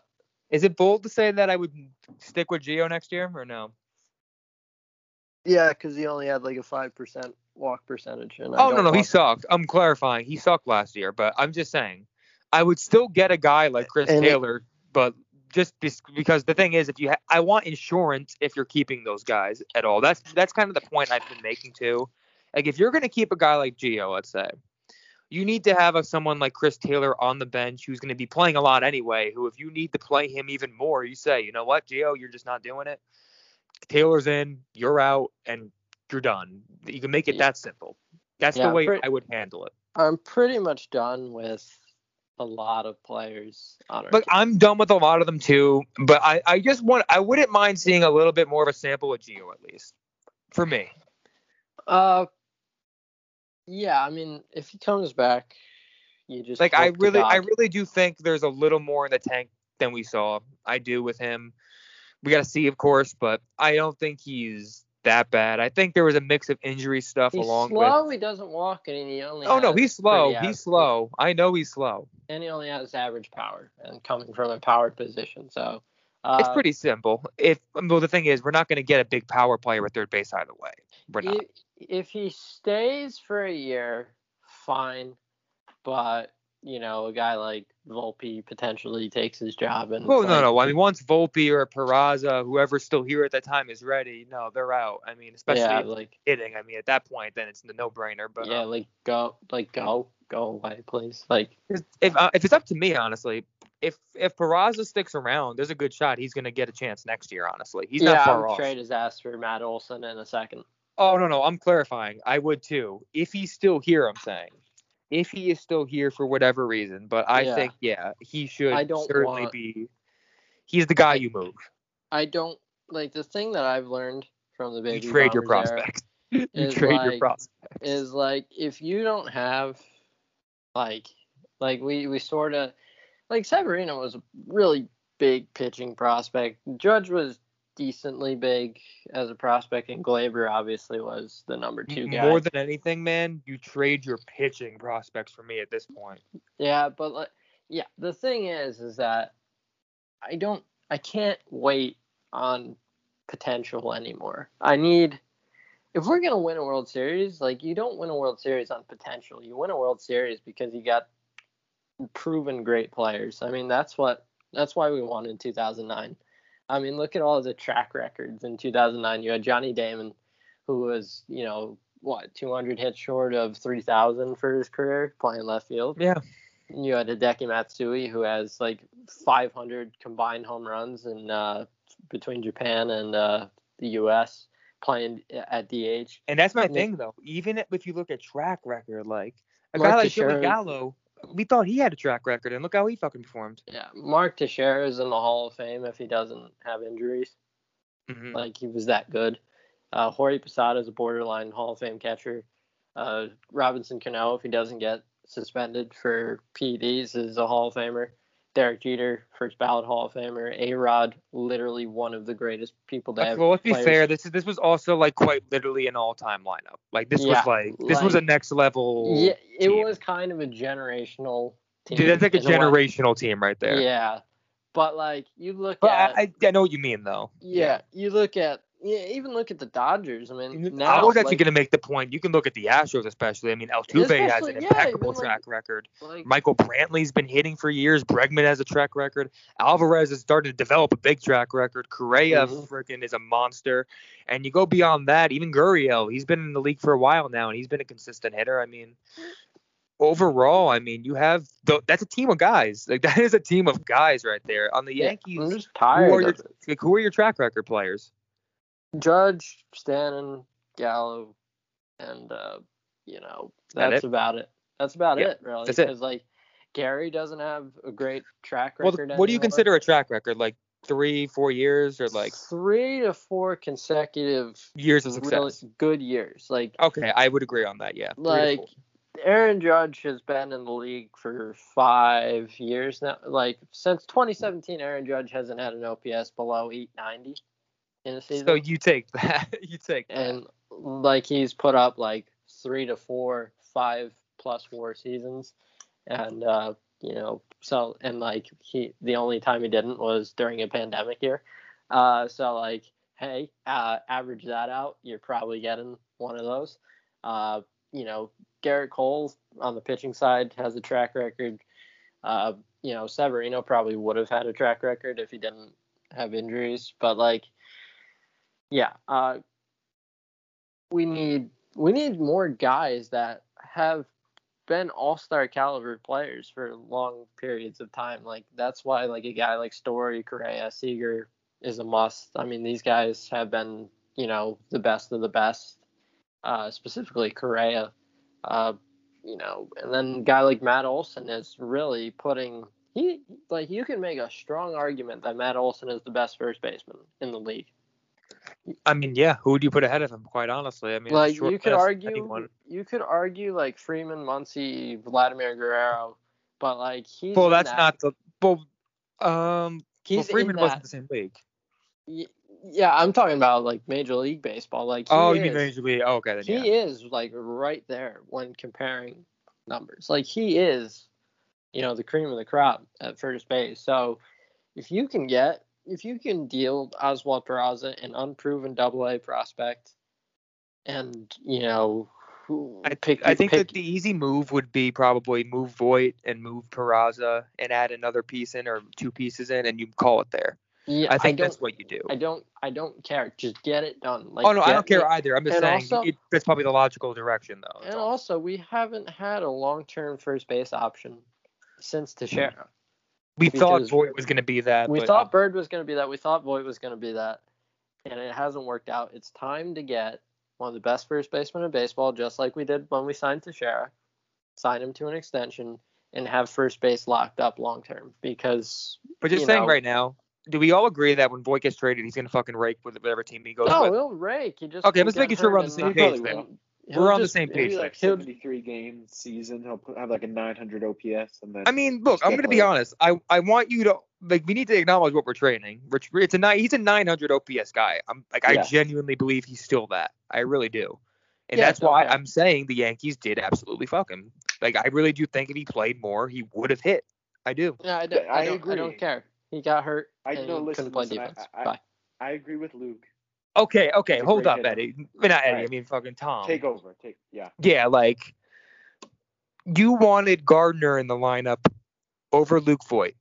Is it bold to say that I would stick with Gio next year or no? Yeah, because he only had like a 5% walk percentage. And he sucked. I'm clarifying. He sucked last year, but I'm just saying I would still get a guy like Chris Taylor, but just because the thing is, if you I want insurance if you're keeping those guys at all. That's kind of the point I've been making too. Like if you're going to keep a guy like Gio, let's say, you need to have someone like Chris Taylor on the bench who's going to be playing a lot anyway, who if you need to play him even more, you say, you know what, Gio, you're just not doing it. Taylor's in, you're out, and you're done. You can make it that simple. That's the way I would handle it. I'm pretty much done with a lot of players. But I'm done with a lot of them too. But I just I wouldn't mind seeing a little bit more of a sample of Gio at least, for me. Yeah, I mean, if he comes back, you just like I really do think there's a little more in the tank than we saw. I do with him. We got to see, of course, but I don't think he's that bad. I think there was a mix of injury stuff he's along slow, with. He's slow. He doesn't walk, and he only. Oh no, he's slow. He's slow. I know he's slow. And he only has average power, and coming from a powered position, so it's pretty simple. The thing is, we're not going to get a big power player at third base either way. We're not. If he stays for a year, fine. But, you know, a guy like Volpe potentially takes his job. Well, no. I mean, once Volpe or Peraza, whoever's still here at that time is ready, no, they're out. I mean, especially hitting. I mean, at that point, then it's a no-brainer. But yeah, go away, please. Like, if it's up to me, honestly, if Peraza sticks around, there's a good shot he's going to get a chance next year. Honestly, he's not far off. Trade his ass for Matt Olson in a second. Oh, no, I'm clarifying. I would, too. If he's still here, I'm saying. If he is still here for whatever reason. But I think, he should certainly be. He's the guy you move. I don't. Like, the thing that I've learned from the baby. You trade your prospect. Is, like, if you don't have, like we sort of. Like, Severino was a really big pitching prospect. Judge was decently big as a prospect, and Gleyber obviously was the number two guy. More than anything, man, you trade your pitching prospects for me at this point. Yeah, but the thing is that I can't wait on potential anymore. If we're gonna win a World Series, like you don't win a World Series on potential. You win a World Series because you got proven great players. I mean, that's why we won in 2009. I mean, look at all the track records. In 2009, you had Johnny Damon, who was, 200 hits short of 3,000 for his career, playing left field. Yeah. And you had Hideki Matsui, who has, 500 combined home runs in, between Japan and the U.S., playing at DH. And that's my thing, though. Even if you look at track record, a guy like Joey Gallo, we thought he had a track record, and look how he fucking performed. Yeah, Mark Teixeira is in the Hall of Fame if he doesn't have injuries. Mm-hmm. He was that good. Jorge Posada is a borderline Hall of Fame catcher. Robinson Cano, if he doesn't get suspended for PEDs, is a Hall of Famer. Derek Jeter, first ballot Hall of Famer. A-Rod, literally one of the greatest people to ever. Well, let's be fair. This was also quite literally an all-time lineup. This was a next level. Yeah, it was kind of a generational team. Dude, that's a generational team right there. Yeah, but you look at. I know what you mean though. Yeah, you look at Yeah, even look at the Dodgers. I mean, now, I was actually going to make the point. You can look at the Astros, especially. I mean, Altuve has an impeccable track record. Michael Brantley's been hitting for years. Bregman has a track record. Alvarez has started to develop a big track record. Correa freaking is a monster. And you go beyond that, even Gurriel. He's been in the league for a while now, and he's been a consistent hitter. I mean, overall, I mean, you have that's a team of guys. Like, that is a team of guys right there. On the Yankees, I'm just tired who are your track record players? Judge, Stanton, Gallo, and that's about it, really. Because Gary doesn't have a great track record anymore. What do you consider a track record? Like 3-4 years, or like 3 to 4 consecutive years of success, really good years. Like, okay, I would agree on that. Yeah, like Aaron Judge has been in the league for 5 years now. Like, since 2017, Aaron Judge hasn't had an OPS below 890. In the season. So you take that. And he's put up 3 to 4, 5 plus WAR seasons, and he, the only time he didn't was during a pandemic year. Average that out, you're probably getting one of those. Gerrit Cole on the pitching side has a track record. Severino probably would have had a track record if he didn't have injuries, but we need more guys that have been all-star caliber players for long periods of time. Like, that's why a guy like Story, Correa, Seager is a must. I mean, these guys have been, the best of the best, specifically Correa. And then a guy like Matt Olson is really putting – you can make a strong argument that Matt Olson is the best first baseman in the league. I mean, yeah. Who would you put ahead of him? Quite honestly, I mean, you could argue Freeman, Muncy, Vladimir Guerrero, but he's. Well, that's that. Not the. Well, Freeman wasn't the same league. Yeah, I'm talking about Major League Baseball. You mean Major League? Oh, okay. Then, is right there when comparing numbers. He is, the cream of the crop at first base. So if you can deal Oswald Peraza, an unproven Double-A prospect, and I think that the easy move would be probably move Voit and move Peraza and add another piece in or two pieces in, and you call it there. Yeah, I think that's what you do. I don't care. Just get it done. I don't care either. I'm just saying that's probably the logical direction, though. And also, we haven't had a long-term first base option since Teixeira. We thought Voit was going to be that. We thought Bird was going to be that. We thought Voit was going to be that. And it hasn't worked out. It's time to get one of the best first basemen in baseball, just like we did when we signed Teixeira, sign him to an extension, and have first base locked up long term. Because but just saying right now, do we all agree that when Voit gets traded, he's going to fucking rake with whatever team he goes with? No, he'll rake. Okay, I'm just making sure we're on the same page, man. We're on the same page. He'll 73 game season. He'll have a 900 OPS. And then I mean, look, I'm going to be honest. I want you to we need to acknowledge what we're trading. He's a 900 OPS guy. I genuinely believe he's still that. I really do. And that's why I'm saying the Yankees did absolutely fuck him. I really do think if he played more, he would have hit. I do. Yeah, I agree. I don't care. He got hurt. Couldn't play defense. I agree with Luke. Okay, hold up, Eddie. Not Eddie, I mean fucking Tom. Take over. Yeah, you wanted Gardner in the lineup over Luke Voit.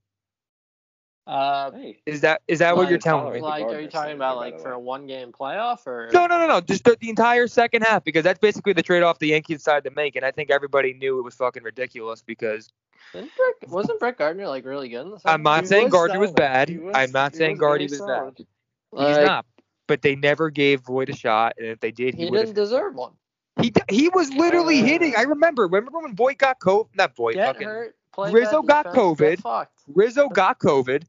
Is that what you're telling me? Are you talking about for a one-game playoff or? No. Just the entire second half, because that's basically the trade-off the Yankees decided to make, and I think everybody knew it was fucking ridiculous because. Wasn't Brett Gardner really good in the second half? I'm not saying Gardner was bad. I'm not saying Gardner was bad. He's not. But they never gave Voit a shot, and if they did, he didn't deserve one. He was literally hitting. I remember. Remember when Voit got COVID? Not Voit. Rizzo got COVID.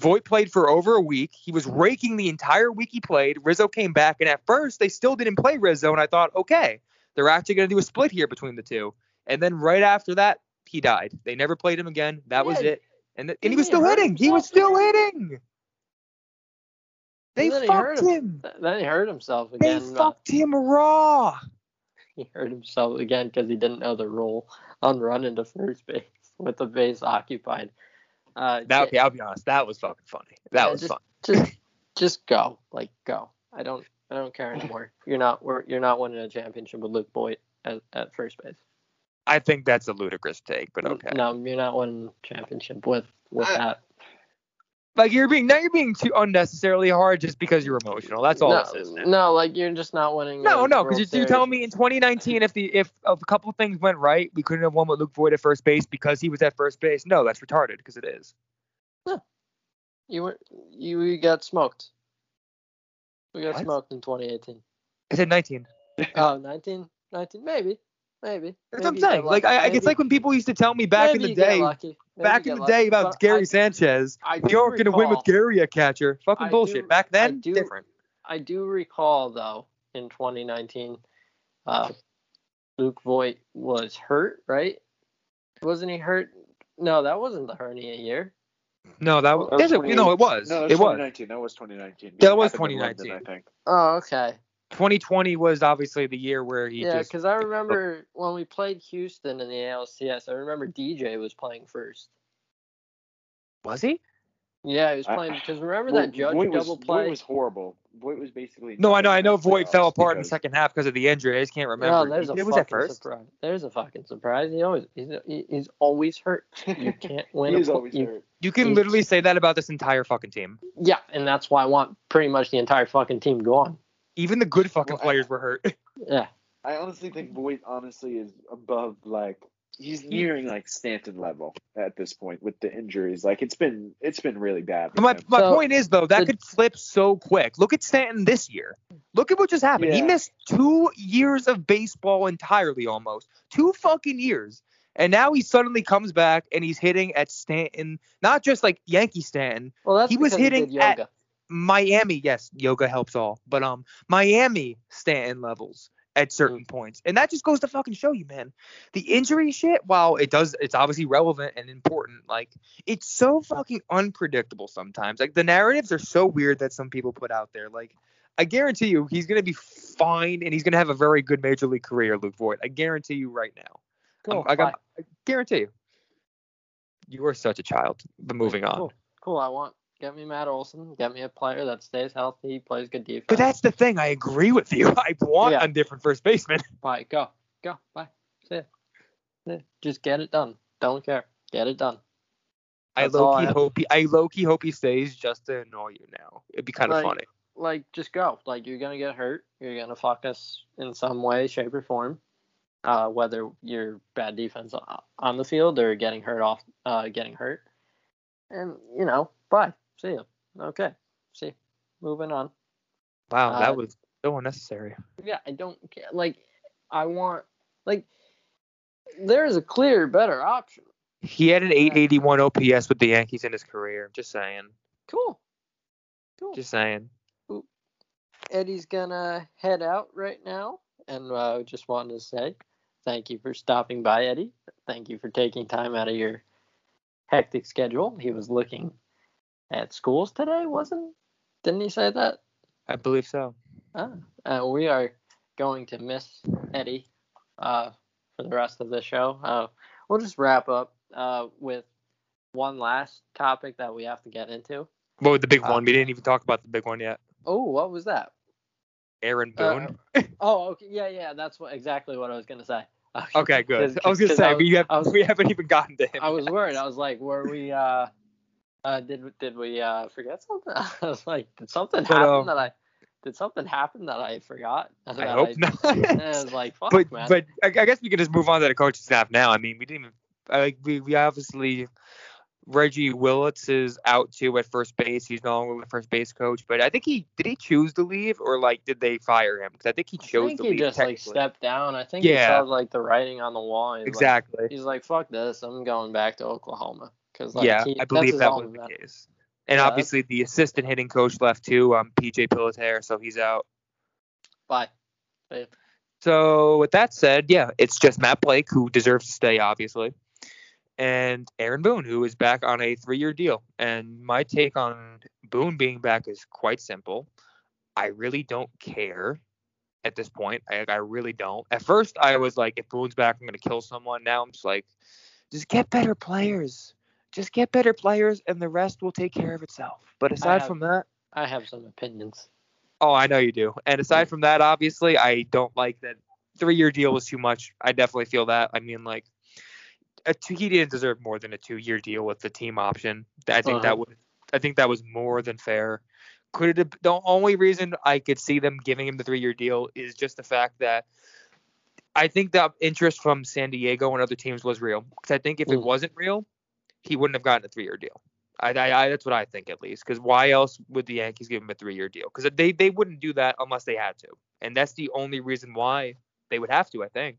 Voit played for over a week. He was raking the entire week he played. Rizzo came back, and at first they still didn't play Rizzo, and I thought, okay, they're actually going to do a split here between the two. And then right after that, he died. They never played him again. That was it. And he was still hitting. He was still hitting. They fucked him. Then he hurt himself again. They fucked him raw. He hurt himself again because he didn't know the rule on running to first base with the base occupied. I'll be honest. That was fucking funny. That was fun. Just go. Go. I don't I don't care anymore. You're not winning a championship with Luke Voit at first base. I think that's a ludicrous take, but okay. No, you're not winning a championship with that. Like you're being too unnecessarily hard just because you're emotional. That's all this is. No, like you're just not winning. No, because you tell me in 2019 if a couple of things went right, we couldn't have won with Luke Voit at first base because he was at first base. No, that's retarded because it is. No, you got smoked. We got smoked in 2018. I said 19. Oh, 19, maybe. That's what I'm saying. Like it's like when people used to tell me back in the day about Gary Sanchez, you aren't going to win with Gary at catcher. Fucking bullshit. Back then, different. I do recall though in 2019, Luke Voit was hurt, right? Wasn't he hurt? No, that wasn't the hernia year. No, that was. No, it was 2019. That was 2019. That was 2019. London, I think. Oh, okay. 2020 was obviously the year where he. Yeah, because I remember when we played Houston in the ALCS. I remember DJ was playing first. Was he? Yeah, he was playing because remember that Judge double play. Voit was horrible. Voit was basically. No, I know. Voit fell apart in the second half because of the injury. I just can't remember. No, there's a fucking surprise. He's always hurt. You can't win. He's always hurt. You can literally say that about this entire fucking team. Yeah, and that's why I want pretty much the entire fucking team gone. Even the good fucking players were hurt. Yeah. I honestly think Voit is above, like, he's nearing, like, Stanton level at this point with the injuries. Like, it's been really bad. My point is, though, that could flip so quick. Look at Stanton this year. Look at what just happened. Yeah. He missed 2 years of baseball entirely almost. 2 fucking years. And now he suddenly comes back, and he's hitting at Stanton. Not just, like, Yankee Stanton. Well, that's because he did yoga. Miami, yes, yoga helps all, but Miami Stanton levels at certain points, and that just goes to fucking show you, man. The injury shit, while it's obviously relevant and important. Like, it's so fucking unpredictable sometimes. Like, the narratives are so weird that some people put out there. Like, I guarantee you, he's gonna be fine, and he's gonna have a very good major league career, Luke Voit. I guarantee you right now. Cool. I guarantee you. You are such a child. But moving on. Cool. Get me Matt Olson. Get me a player that stays healthy, plays good defense. But that's the thing. I agree with you. I want a different first baseman. Bye. Go. Bye. See ya. Just get it done. Don't care. Get it done. I low-key hope he stays just to annoy you now. It'd be kind of funny. Like, just go. Like, you're going to get hurt. You're going to fuck us in some way, shape, or form. Whether you're bad defense on the field or getting hurt. And, bye. See you. Okay. See. Moving on. Wow, that was so unnecessary. Yeah, I don't care. Like, I want... Like, there's a clear, better option. He had an 881 OPS with the Yankees in his career. Just saying. Cool. Just saying. Eddie's gonna head out right now. And I just wanted to say thank you for stopping by, Eddie. Thank you for taking time out of your hectic schedule. He was looking... at schools today, didn't he say that? I believe so. We are going to miss Eddie for the rest of the show. We'll just wrap up with one last topic that we have to get into. What was the big one? We didn't even talk about the big one yet. Oh, what was that? Aaron Boone. Okay. Yeah. That's exactly what I was going to say. Okay, good. I was going to say, we haven't even gotten to him. I was worried. I was like, were we... Did we forget something? I was like, did something happen that I forgot? I hope not. And I was like, fuck, man. But I guess we can just move on to the coaching staff now. I mean, we obviously Reggie Willits is out too at first base. He's no longer the first base coach, but I think he choose to leave or did they fire him? Because I think he chose to leave. He just stepped down. I think he saw the writing on the wall. Exactly. He's like, fuck this. I'm going back to Oklahoma. I believe that was the case. And obviously the assistant hitting coach left too, PJ Pilater, so he's out. Bye. So with that said, it's just Matt Blake, who deserves to stay, obviously. And Aaron Boone, who is back on a 3-year deal. And my take on Boone being back is quite simple. I really don't care at this point. I really don't. At first I was like, if Boone's back, I'm going to kill someone. Now I'm just like, just get better players. Just get better players, and the rest will take care of itself. But aside from that... I have some opinions. Oh, I know you do. And aside from that, obviously, I don't like that three-year deal was too much. I definitely feel that. I mean, like, he didn't deserve more than a two-year deal with the team option. I think that was more than fair. Could it have, the only reason I could see them giving him the three-year deal is just the fact that I think the interest from San Diego and other teams was real. Because I think if it wasn't real, he wouldn't have gotten a three-year deal. I that's what I think, at least. Because why else would the Yankees give him a three-year deal? Because they wouldn't do that unless they had to. And that's the only reason why they would have to, I think.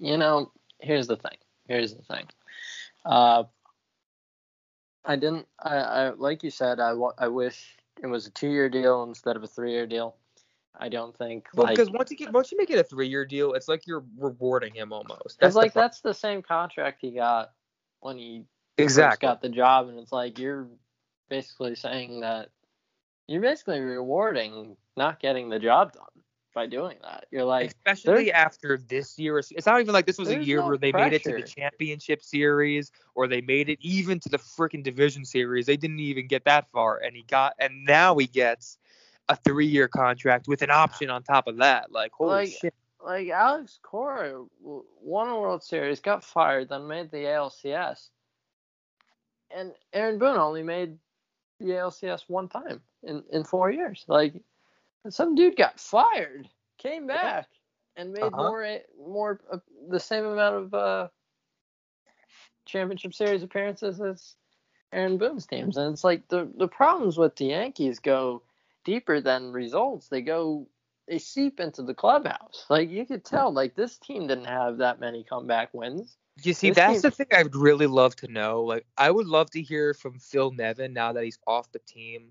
You know, here's the thing. I didn't – I like you said, I wish it was a two-year deal instead of a three-year deal. I don't think – because once you make it a three-year deal, it's like you're rewarding him almost. It's like that's the same contract he got when he exactly got the job, and it's like you're basically saying that you're basically rewarding not getting the job done by doing that. You're like, especially after this year, it's not even like this was a year where they made it to the championship series or they made it even to the freaking division series. They didn't even get that far, and now he gets a 3-year contract with an option on top of that. Like, holy shit. Like Alex Cora won a World Series, got fired, then made the ALCS, and Aaron Boone only made the ALCS one time in 4 years. Like, some dude got fired, came back, and made more the same amount of championship series appearances as Aaron Boone's teams. And it's like the problems with the Yankees go deeper than results. They seep into the clubhouse. Like, you could tell, like, this team didn't have that many comeback wins. You see, that's the thing I would really love to know. Like, I would love to hear from Phil Nevin now that he's off the team.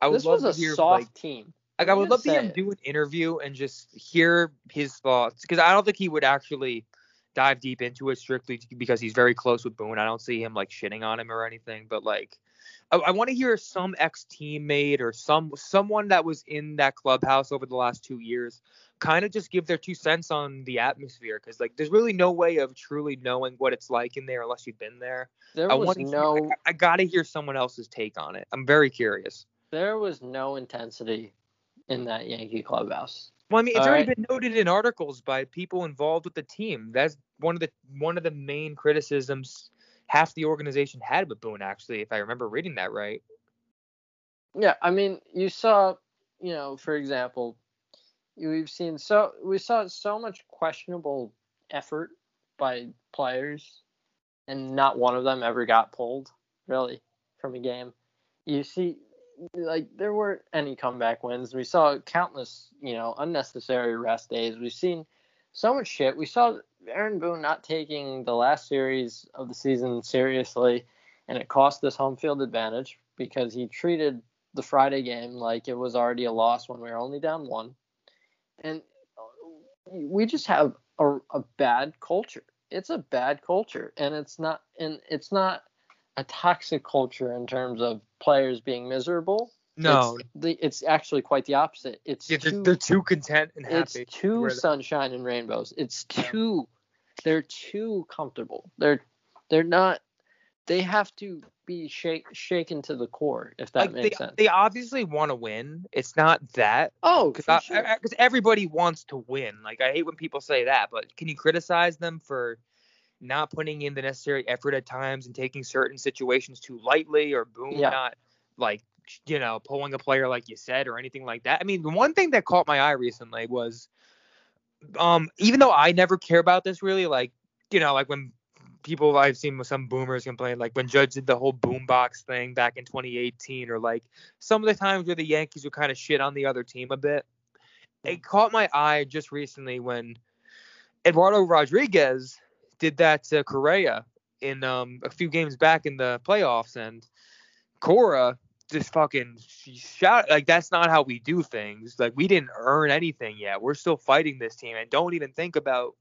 I would love to hear him do an interview and just hear his thoughts, because I don't think he would actually dive deep into it strictly because he's very close with Boone. I don't see him, like, shitting on him or anything, but, like, I want to hear some ex-teammate or someone that was in that clubhouse over the last 2 years kind of just give their 2 cents on the atmosphere, because, like, there's really no way of truly knowing what it's like in there unless you've been there. I got to hear someone else's take on it. I'm very curious. There was no intensity in that Yankee clubhouse. Well, I mean, it's already been noted in articles by people involved with the team. That's one of the main criticisms half the organization had with Boone, actually, if I remember reading that right. Yeah, I mean, you saw, you know, for example, we saw so much questionable effort by players, and not one of them ever got pulled, really, from a game. You see, like, there weren't any comeback wins. We saw countless, you know, unnecessary rest days. We've seen so much shit. We saw Aaron Boone not taking the last series of the season seriously, and it cost us home field advantage because he treated the Friday game like it was already a loss when we were only down one. And we just have a bad culture. It's a bad culture, and it's not a toxic culture in terms of players being miserable. No, it's actually quite the opposite. They're too content and happy. It's too sunshine and rainbows. It's too, they're too comfortable. They're not. They have to be shaken to the core, if that makes sense. They obviously want to win. It's not that. Oh, because everybody wants to win. Like, I hate when people say that, but can you criticize them for not putting in the necessary effort at times and taking certain situations too lightly, or Boone not, like, you know, pulling a player like you said or anything like that? I mean, the one thing that caught my eye recently was, even though I never care about this really, like, you know, like when people, I've seen some boomers complain, like when Judge did the whole boombox thing back in 2018, or like some of the times where the Yankees would kind of shit on the other team a bit. It caught my eye just recently when Eduardo Rodriguez did that to Correa in a few games back in the playoffs, and Cora just fucking shout, like, that's not how we do things. Like, we didn't earn anything yet. We're still fighting this team, and don't even think about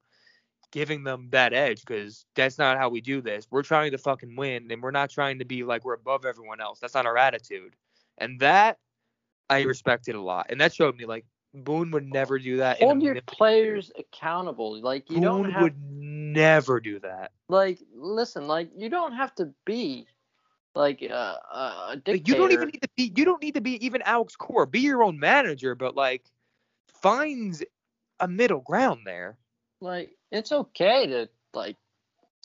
giving them that edge, because that's not how we do this. We're trying to fucking win, and we're not trying to be like we're above everyone else. That's not our attitude. And that I respected a lot, and that showed me, like, Boone would never do that. Hold your players accountable. Like, you don't have, Boone would never do that. Like, listen, like, you don't have to be like a dictator. You don't even need to be. You don't need to be even Alex Cora. Be your own manager, but like finds a middle ground there. Like it's okay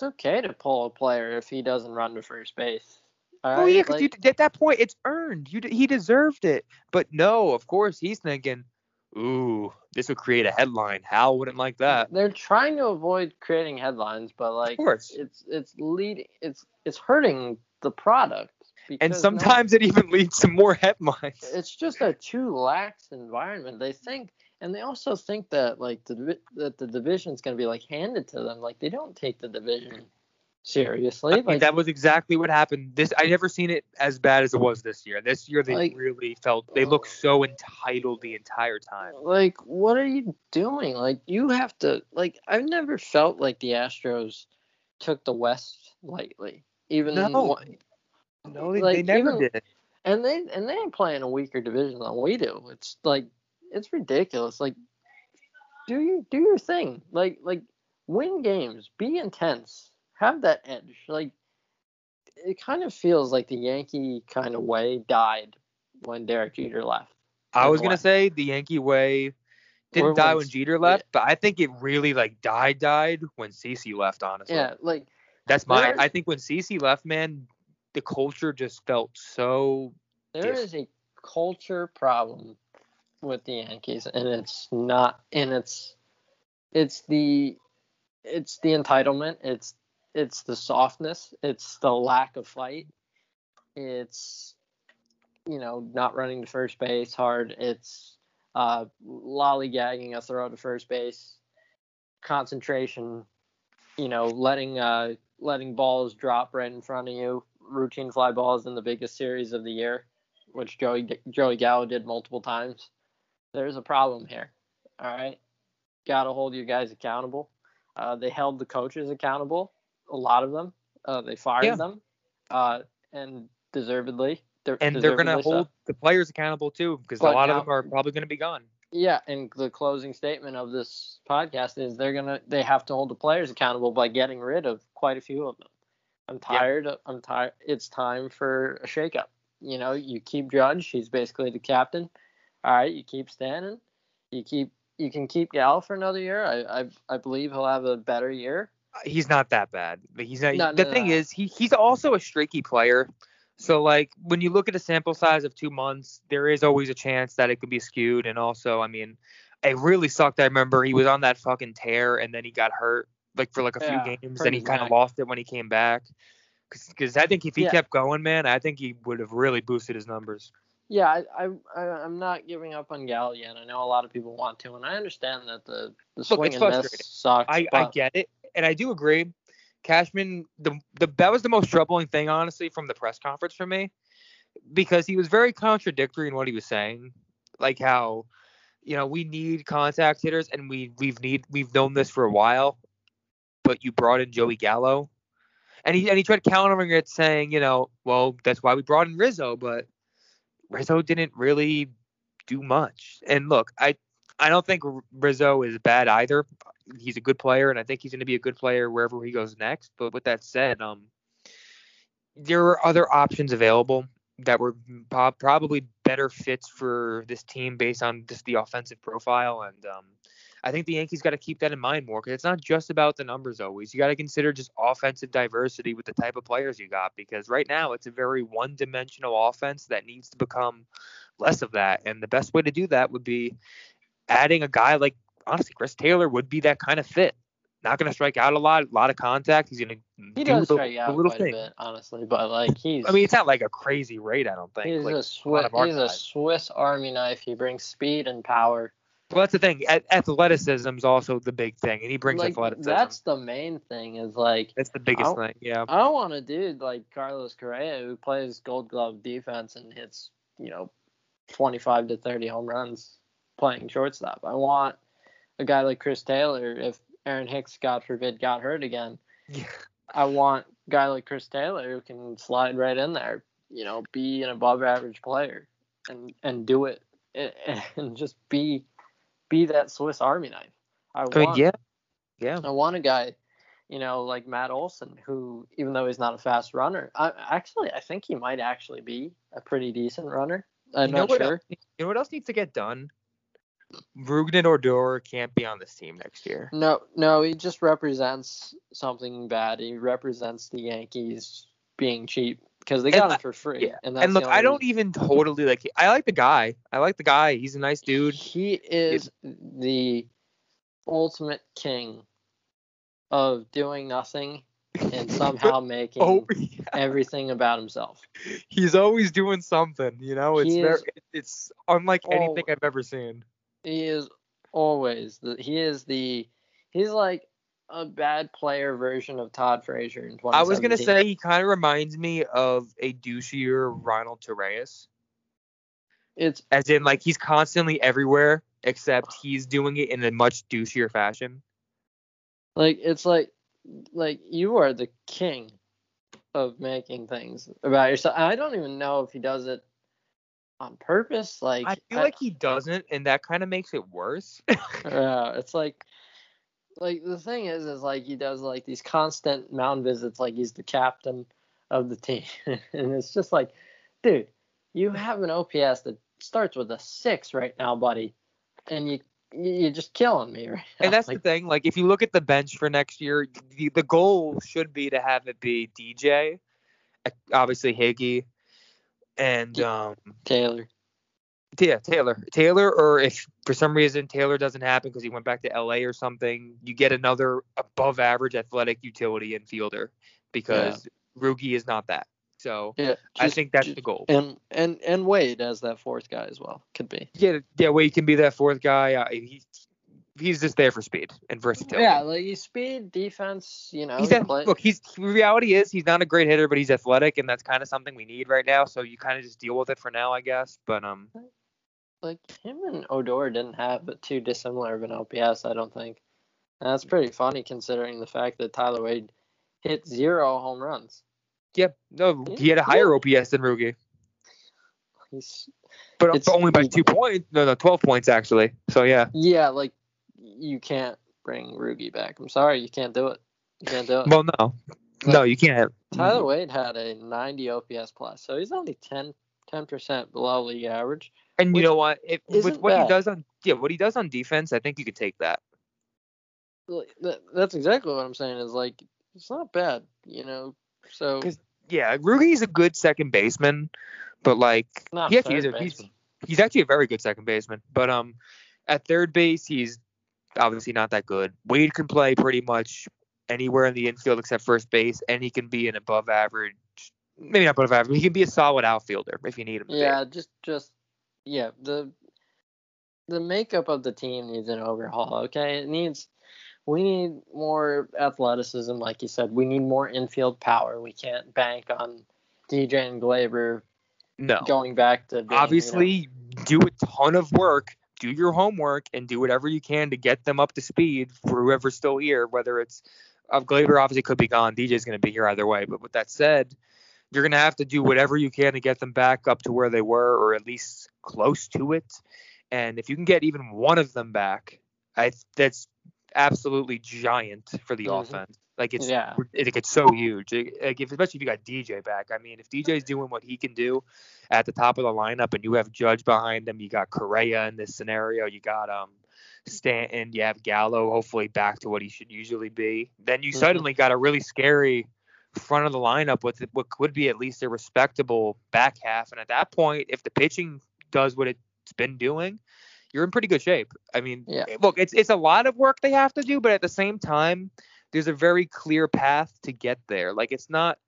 to pull a player if he doesn't run to first base. All right, yeah, because at that point it's earned. He deserved it. But no, of course he's thinking, ooh, this would create a headline. How wouldn't like that? They're trying to avoid creating headlines, but like it's hurting the product. And sometimes it even leads to more headlines. It's just a too lax environment. They think, and they also think that like that the division's going to be like handed to them. Like they don't take the division seriously. I mean, that was exactly what happened. I never seen it as bad as it was this year. This year they really felt they looked so entitled the entire time. Like, what are you doing? Like, you have to. Like, I've never felt like the Astros took the West lightly. No, they never did. And they ain't playing a weaker division than we do. It's like it's ridiculous. Like, do your thing. Like win games. Be intense. Have that edge. Like, it kind of feels like the Yankee kind of way died when Derek Jeter left. I was going to say the Yankee way didn't die when Jeter left, but I think it really, like, died when CeCe left, honestly. Yeah, like... I think when CeCe left, man, the culture just felt so... There is a culture problem with the Yankees, and it's not... And it's the entitlement, it's the softness. It's the lack of fight. It's, not running to first base hard. It's lollygagging a throw to first base. Concentration, letting balls drop right in front of you. Routine fly balls in the biggest series of the year, which Joey Gallo did multiple times. There's a problem here. All right. Got to hold you guys accountable. They held the coaches accountable. A lot of them, they fired them, and deservedly. They're going to hold the players accountable too, because a lot of them are probably going to be gone. Yeah, and the closing statement of this podcast is they have to hold the players accountable by getting rid of quite a few of them. I'm tired. Yeah. I'm tired. It's time for a shakeup. You keep Judge. He's basically the captain. All right, you keep Stanton. You can keep Gallo for another year. I believe he'll have a better year. He's not that bad. But he's not. The thing is, he's also a streaky player. So, like, when you look at a sample size of 2 months, there is always a chance that it could be skewed. And also, I mean, it really sucked. I remember he was on that fucking tear, and then he got hurt, like, for, like, a few games. And he kind of lost it when he came back. Because I think if he kept going, man, I think he would have really boosted his numbers. Yeah, I'm not giving up on Gallo yet. I know a lot of people want to, and I understand that the swing and miss sucks. I get it. And I do agree, Cashman, that was the most troubling thing, honestly, from the press conference for me, because he was very contradictory in what he was saying, like how, we need contact hitters, and we've known this for a while, but you brought in Joey Gallo, and he tried countering it, saying, well, that's why we brought in Rizzo, but Rizzo didn't really do much. And look, I don't think Rizzo is bad either. He's a good player, and I think he's going to be a good player wherever he goes next. But with that said, there are other options available that were probably better fits for this team based on just the offensive profile. And I think the Yankees got to keep that in mind more, because it's not just about the numbers always. You got to consider just offensive diversity with the type of players you got, because right now it's a very one-dimensional offense that needs to become less of that. And the best way to do that would be adding a guy like, honestly, Chris Taylor would be that kind of fit. Not going to strike out a lot of contact. He's going to do a little bit, honestly, but like it's not like a crazy rate, I don't think. He's, like, a Swiss Army knife. He brings speed and power. Well, that's the thing. Athleticism is also the big thing, and he brings athleticism. That's the main thing. That's the biggest thing. Yeah. I don't want a dude like Carlos Correa, who plays Gold Glove defense and hits 25 to 30 home runs playing shortstop. I want a guy like Chris Taylor, if Aaron Hicks, God forbid, got hurt again, I want a guy like Chris Taylor who can slide right in there, be an above-average player and do it and just be that Swiss Army knife. I want a guy you know, like Matt Olson, who, even though he's not a fast runner, I think he might actually be a pretty decent runner. I'm not sure. You know what else needs to get done? Rougned Odor can't be on this team next year. No, he just represents something bad. He represents the Yankees being cheap because they got him for free. Yeah. And look, I don't even totally like it. I like the guy. He's a nice dude. He is the ultimate king of doing nothing and somehow making everything about himself. He's always doing something, you know. It's unlike anything I've ever seen. He's like a bad player version of Todd Frazier in 2017. I was gonna say he kind of reminds me of a douchier Ronald Torres. It's as in like he's constantly everywhere, except he's doing it in a much douchier fashion. Like it's like you are the king of making things about yourself. I don't even know if he does it on purpose. Like I feel like he doesn't, and that kind of makes it worse. It's like the thing is like he does like these constant mound visits, like he's the captain of the team, and it's just like, dude, you have an OPS that starts with a 6 right now, buddy, and you're just killing me right now. And that's the thing. Like, if you look at the bench for next year, the goal should be to have it be DJ, obviously Higgy, and Taylor. Yeah, Taylor. Or if for some reason Taylor doesn't happen because he went back to LA or something, you get another above-average athletic utility infielder because Rugi is not that. So I think that's the goal. And Wade as that fourth guy as well could be. Yeah, Wade can be that fourth guy. He's just there for speed and versatility. Yeah, like he's speed, defense, you know. Reality is he's not a great hitter, but he's athletic, and that's kind of something we need right now. So you kind of just deal with it for now, I guess. But like him and Odor didn't have too dissimilar of an OPS, I don't think. And that's pretty funny considering the fact that Tyler Wade hit 0 home runs. Yep. No, he had a higher OPS than Rugi. But only by 2 points. No, 12 points, actually. So, yeah. Yeah, like, you can't bring Rugi back. I'm sorry, you can't do it. Well, no. Like, no, you can't. Tyler Wade had a 90 OPS plus, so he's only 10% below league average. And you know what? What he does on defense, I think you could take that. That's exactly what I'm saying is, like, it's not bad, you know? So Rugi's a good second baseman, but like he's actually a very good second baseman. But at third base he's obviously not that good. Wade can play pretty much anywhere in the infield except first base, and he can be an above average, maybe not above average. He can be a solid outfielder if you need him. Yeah, the makeup of the team needs an overhaul. Okay, We need more athleticism, like you said. We need more infield power. We can't bank on DJ and Gleyber going back to being, obviously, do a ton of work, do your homework, and do whatever you can to get them up to speed for whoever's still here, whether it's Gleyber obviously could be gone. DJ's going to be here either way. But with that said, you're going to have to do whatever you can to get them back up to where they were or at least close to it. And if you can get even one of them back, that's absolutely giant for the offense. Like it's so huge. Like especially if you got DJ back. I mean, if DJ's doing what he can do at the top of the lineup, and you have Judge behind him, you got Correa in this scenario, you got Stanton, you have Gallo, hopefully back to what he should usually be. Then you suddenly got a really scary front of the lineup with what could be at least a respectable back half. And at that point, if the pitching does what it's been doing, you're in pretty good shape. I mean, look, it's a lot of work they have to do, but at the same time, there's a very clear path to get there. Like, it's not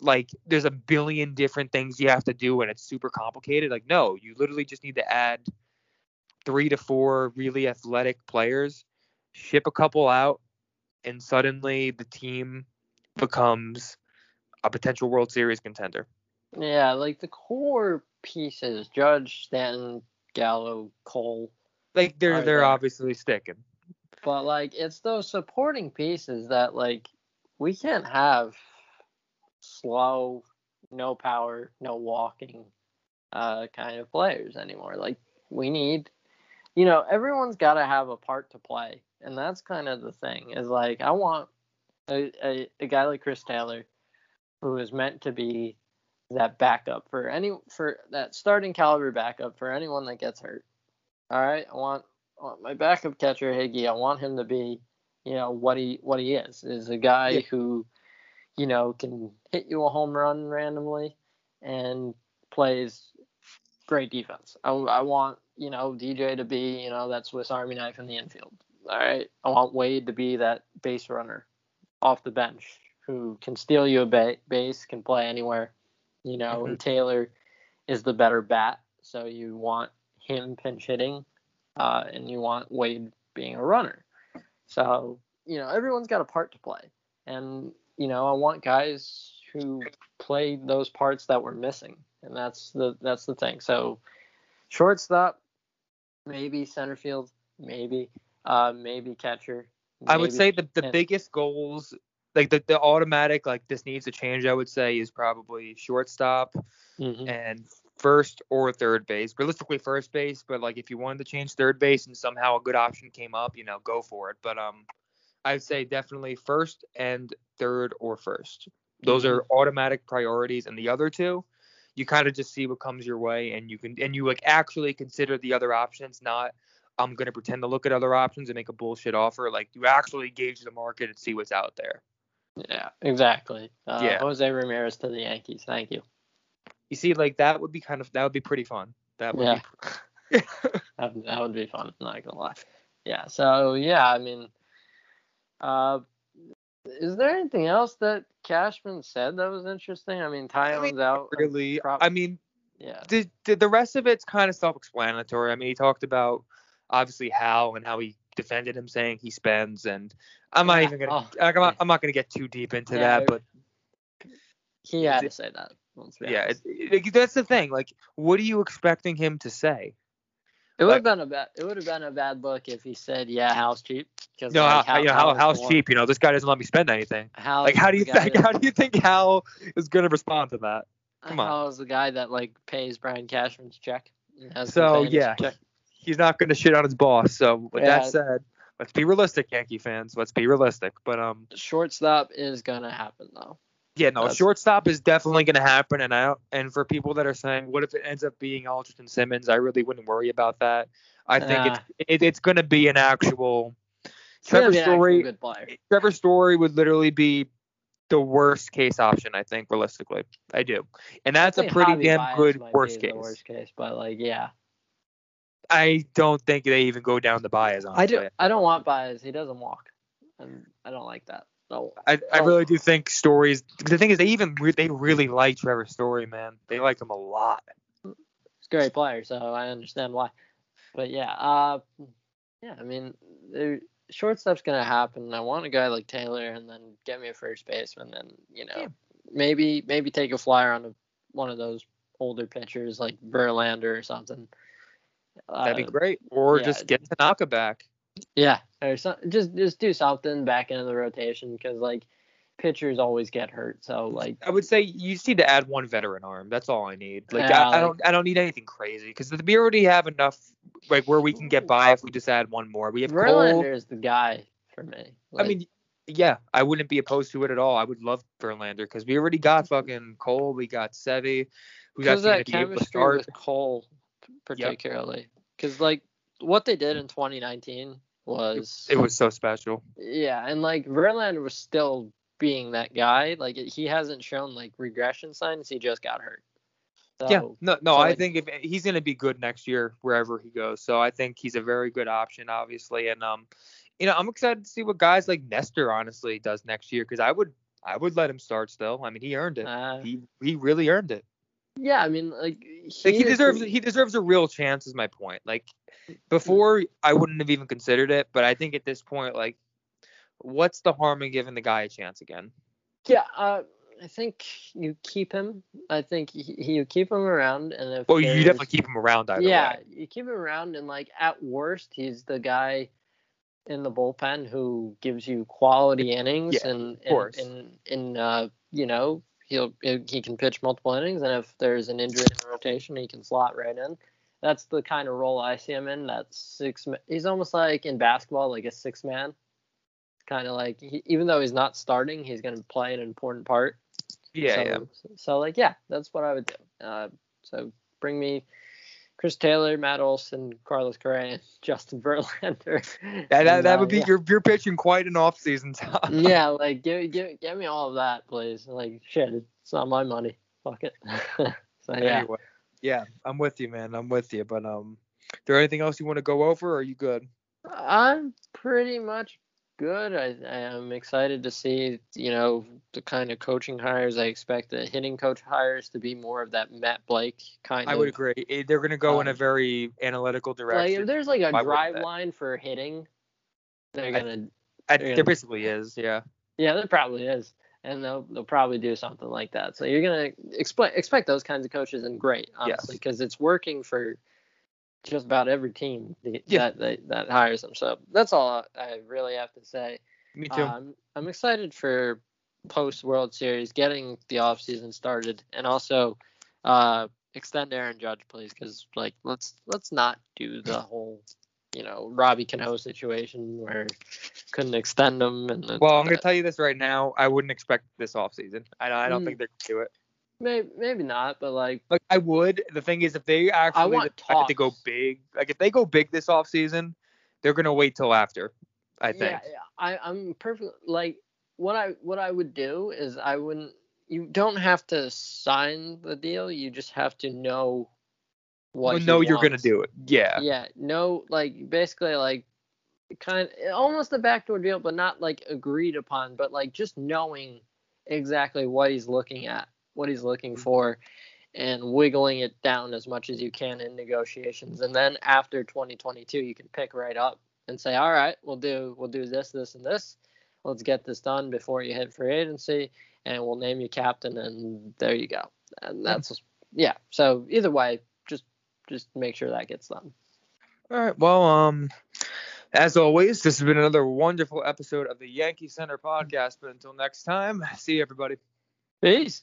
like there's a billion different things you have to do and it's super complicated. Like, no, you literally just need to add 3 to 4 really athletic players, ship a couple out, and suddenly the team becomes a potential World Series contender. Yeah, like the core pieces, Judge, Stanton, Gallo, Cole, like they're obviously sticking, but like it's those supporting pieces that like we can't have slow, no power, no walking kind of players anymore. Like we need, you know, everyone's got to have a part to play, and that's kind of the thing. Is like I want a guy like Chris Taylor, who is meant to be that backup for that starting caliber backup for anyone that gets hurt. All right, I want my backup catcher Higgy. I want him to be, what he is a guy who, can hit you a home run randomly and plays great defense. I want DJ to be that Swiss Army knife in the infield. All right, I want Wade to be that base runner off the bench who can steal you a base, can play anywhere. Mm-hmm. And Taylor is the better bat, so you want him pinch hitting, and you want Wade being a runner. So, everyone's got a part to play. And, I want guys who play those parts that we're missing. And that's the thing. So shortstop, maybe center field, maybe catcher. Maybe. I would say that the biggest goals, like the automatic, like this needs to change, I would say, is probably shortstop and first or third base. Realistically, first base, but like if you wanted to change third base and somehow a good option came up, go for it. But I'd say definitely first and third or first. Those are automatic priorities, and the other two, you kind of just see what comes your way, and you like actually consider the other options, not I'm going to pretend to look at other options and make a bullshit offer. Like, you actually gauge the market and see what's out there. Yeah, exactly. Jose Ramirez to the Yankees. Thank you. You see, like, that would be pretty fun. That would be fun. I'm not going to lie. Yeah. So, is there anything else that Cashman said that was interesting? Tyon's out. Really? Yeah. The rest of it's kind of self-explanatory. He talked about obviously how he defended him saying he spends, and I'm not gonna get too deep into that, but he had to say that. That's the thing. Like, what are you expecting him to say? It would have been a bad look if he said, house cheap. No, house cheap. This guy doesn't let me spend anything. How do you think Hal is gonna respond to that? Come on. Hal is the guy that pays Brian Cashman's check. So he's not going to shit on his boss. So with that said, let's be realistic, Yankee fans. Let's be realistic. But shortstop is going to happen, though. Yeah, no, shortstop is definitely going to happen. And for people that are saying, what if it ends up being Alderson Simmons? I really wouldn't worry about that. I think it's going to be an actual Trevor Story. Good player. Trevor Story would literally be the worst case option, I think, realistically. I do, and that's a pretty damn good worst case. Worst case, but I don't think they even go down the Baez. Honestly. I don't want Baez. He doesn't walk, and I don't like that. No. I really do think Story's. The thing is, they really like Trevor Story, man. They like him a lot. He's a great player, so I understand why. But shortstop's gonna happen. I want a guy like Taylor, and then get me a first baseman, and maybe take a flyer on one of those older pitchers like Verlander or something. That'd be great. Or just get Tanaka back. Yeah. Or just do something back into the rotation because, pitchers always get hurt. So, I would say you just need to add one veteran arm. That's all I need. I don't need anything crazy because we already have enough, where we can get by if we just add one more. We have Verlander Cole. Is the guy for me. I wouldn't be opposed to it at all. I would love Verlander because we already got fucking Cole. We got Seve. We got that chemistry with Cole. Particularly because what they did in 2019 was it was so special, and Verlander was still being that guy. He hasn't shown regression signs. He just got hurt, I think if he's gonna be good next year wherever he goes, so I think he's a very good option, obviously. And I'm excited to see what guys like Nestor honestly does next year because I would let him start still. He earned it. He really earned it. Yeah, he deserves a real chance is my point. Before I wouldn't have even considered it, but I think at this point, what's the harm in giving the guy a chance again? Yeah, I think you keep him. I think you keep him around, and you definitely keep him around either way. Yeah, you keep him around, and at worst, he's the guy in the bullpen who gives you quality innings, and he can pitch multiple innings, and if there's an injury in the rotation, he can slot right in. That's the kind of role I see him in. He's almost like in basketball, a 6-man kind of like, he, even though he's not starting, he's going to play an important part. So that's what I would do. So bring me Chris Taylor, Matt Olson, Carlos Correa, and Justin Verlander. That would be your pitch in quite an off season. Yeah, like give me all of that, please. Like shit, it's not my money. Fuck it. Anyway, yeah, I'm with you, man. I'm with you. But there anything else you want to go over, or are you good? I'm pretty much good. I am excited to see, you know, the kind of coaching hires. I expect the hitting coach hires to be more of that Matt Blake kind of. I would agree. They're going to go in a very analytical direction. Like if there's like a drive line for hitting, there basically is, yeah. Yeah, there probably is. And they'll probably do something like that. So you're going to expect those kinds of coaches, and great, honestly, because it's working for just about every team that hires them. So that's all I really have to say. Me too. I'm excited for post-World Series, getting the offseason started, and also extend Aaron Judge, please, because like let's not do the whole – you know, Robbie Cano situation where couldn't extend him. Well, I'm going to tell you this right now. I wouldn't expect this offseason. I don't think they're going to do it. Maybe not, but like... Like, I would. The thing is, if they actually decide to go big, like, if they go big this offseason, they're going to wait till after, I think. Yeah, I'm perfect. Like, what I would do is I wouldn't... You don't have to sign the deal. You just have to know... you're gonna do it. Yeah. No, like basically, like kind of almost a backdoor deal, but not like agreed upon, but like just knowing exactly what he's looking at, what he's looking for, and wiggling it down as much as you can in negotiations. And then after 2022, you can pick right up and say, all right, we'll do this, this, and this. Let's get this done before you hit free agency, and we'll name you captain, and there you go. And that's So either way. Just make sure that gets done. All right. Well, as always, this has been another wonderful episode of the Yankee Center podcast. But until next time, see you, everybody. Peace.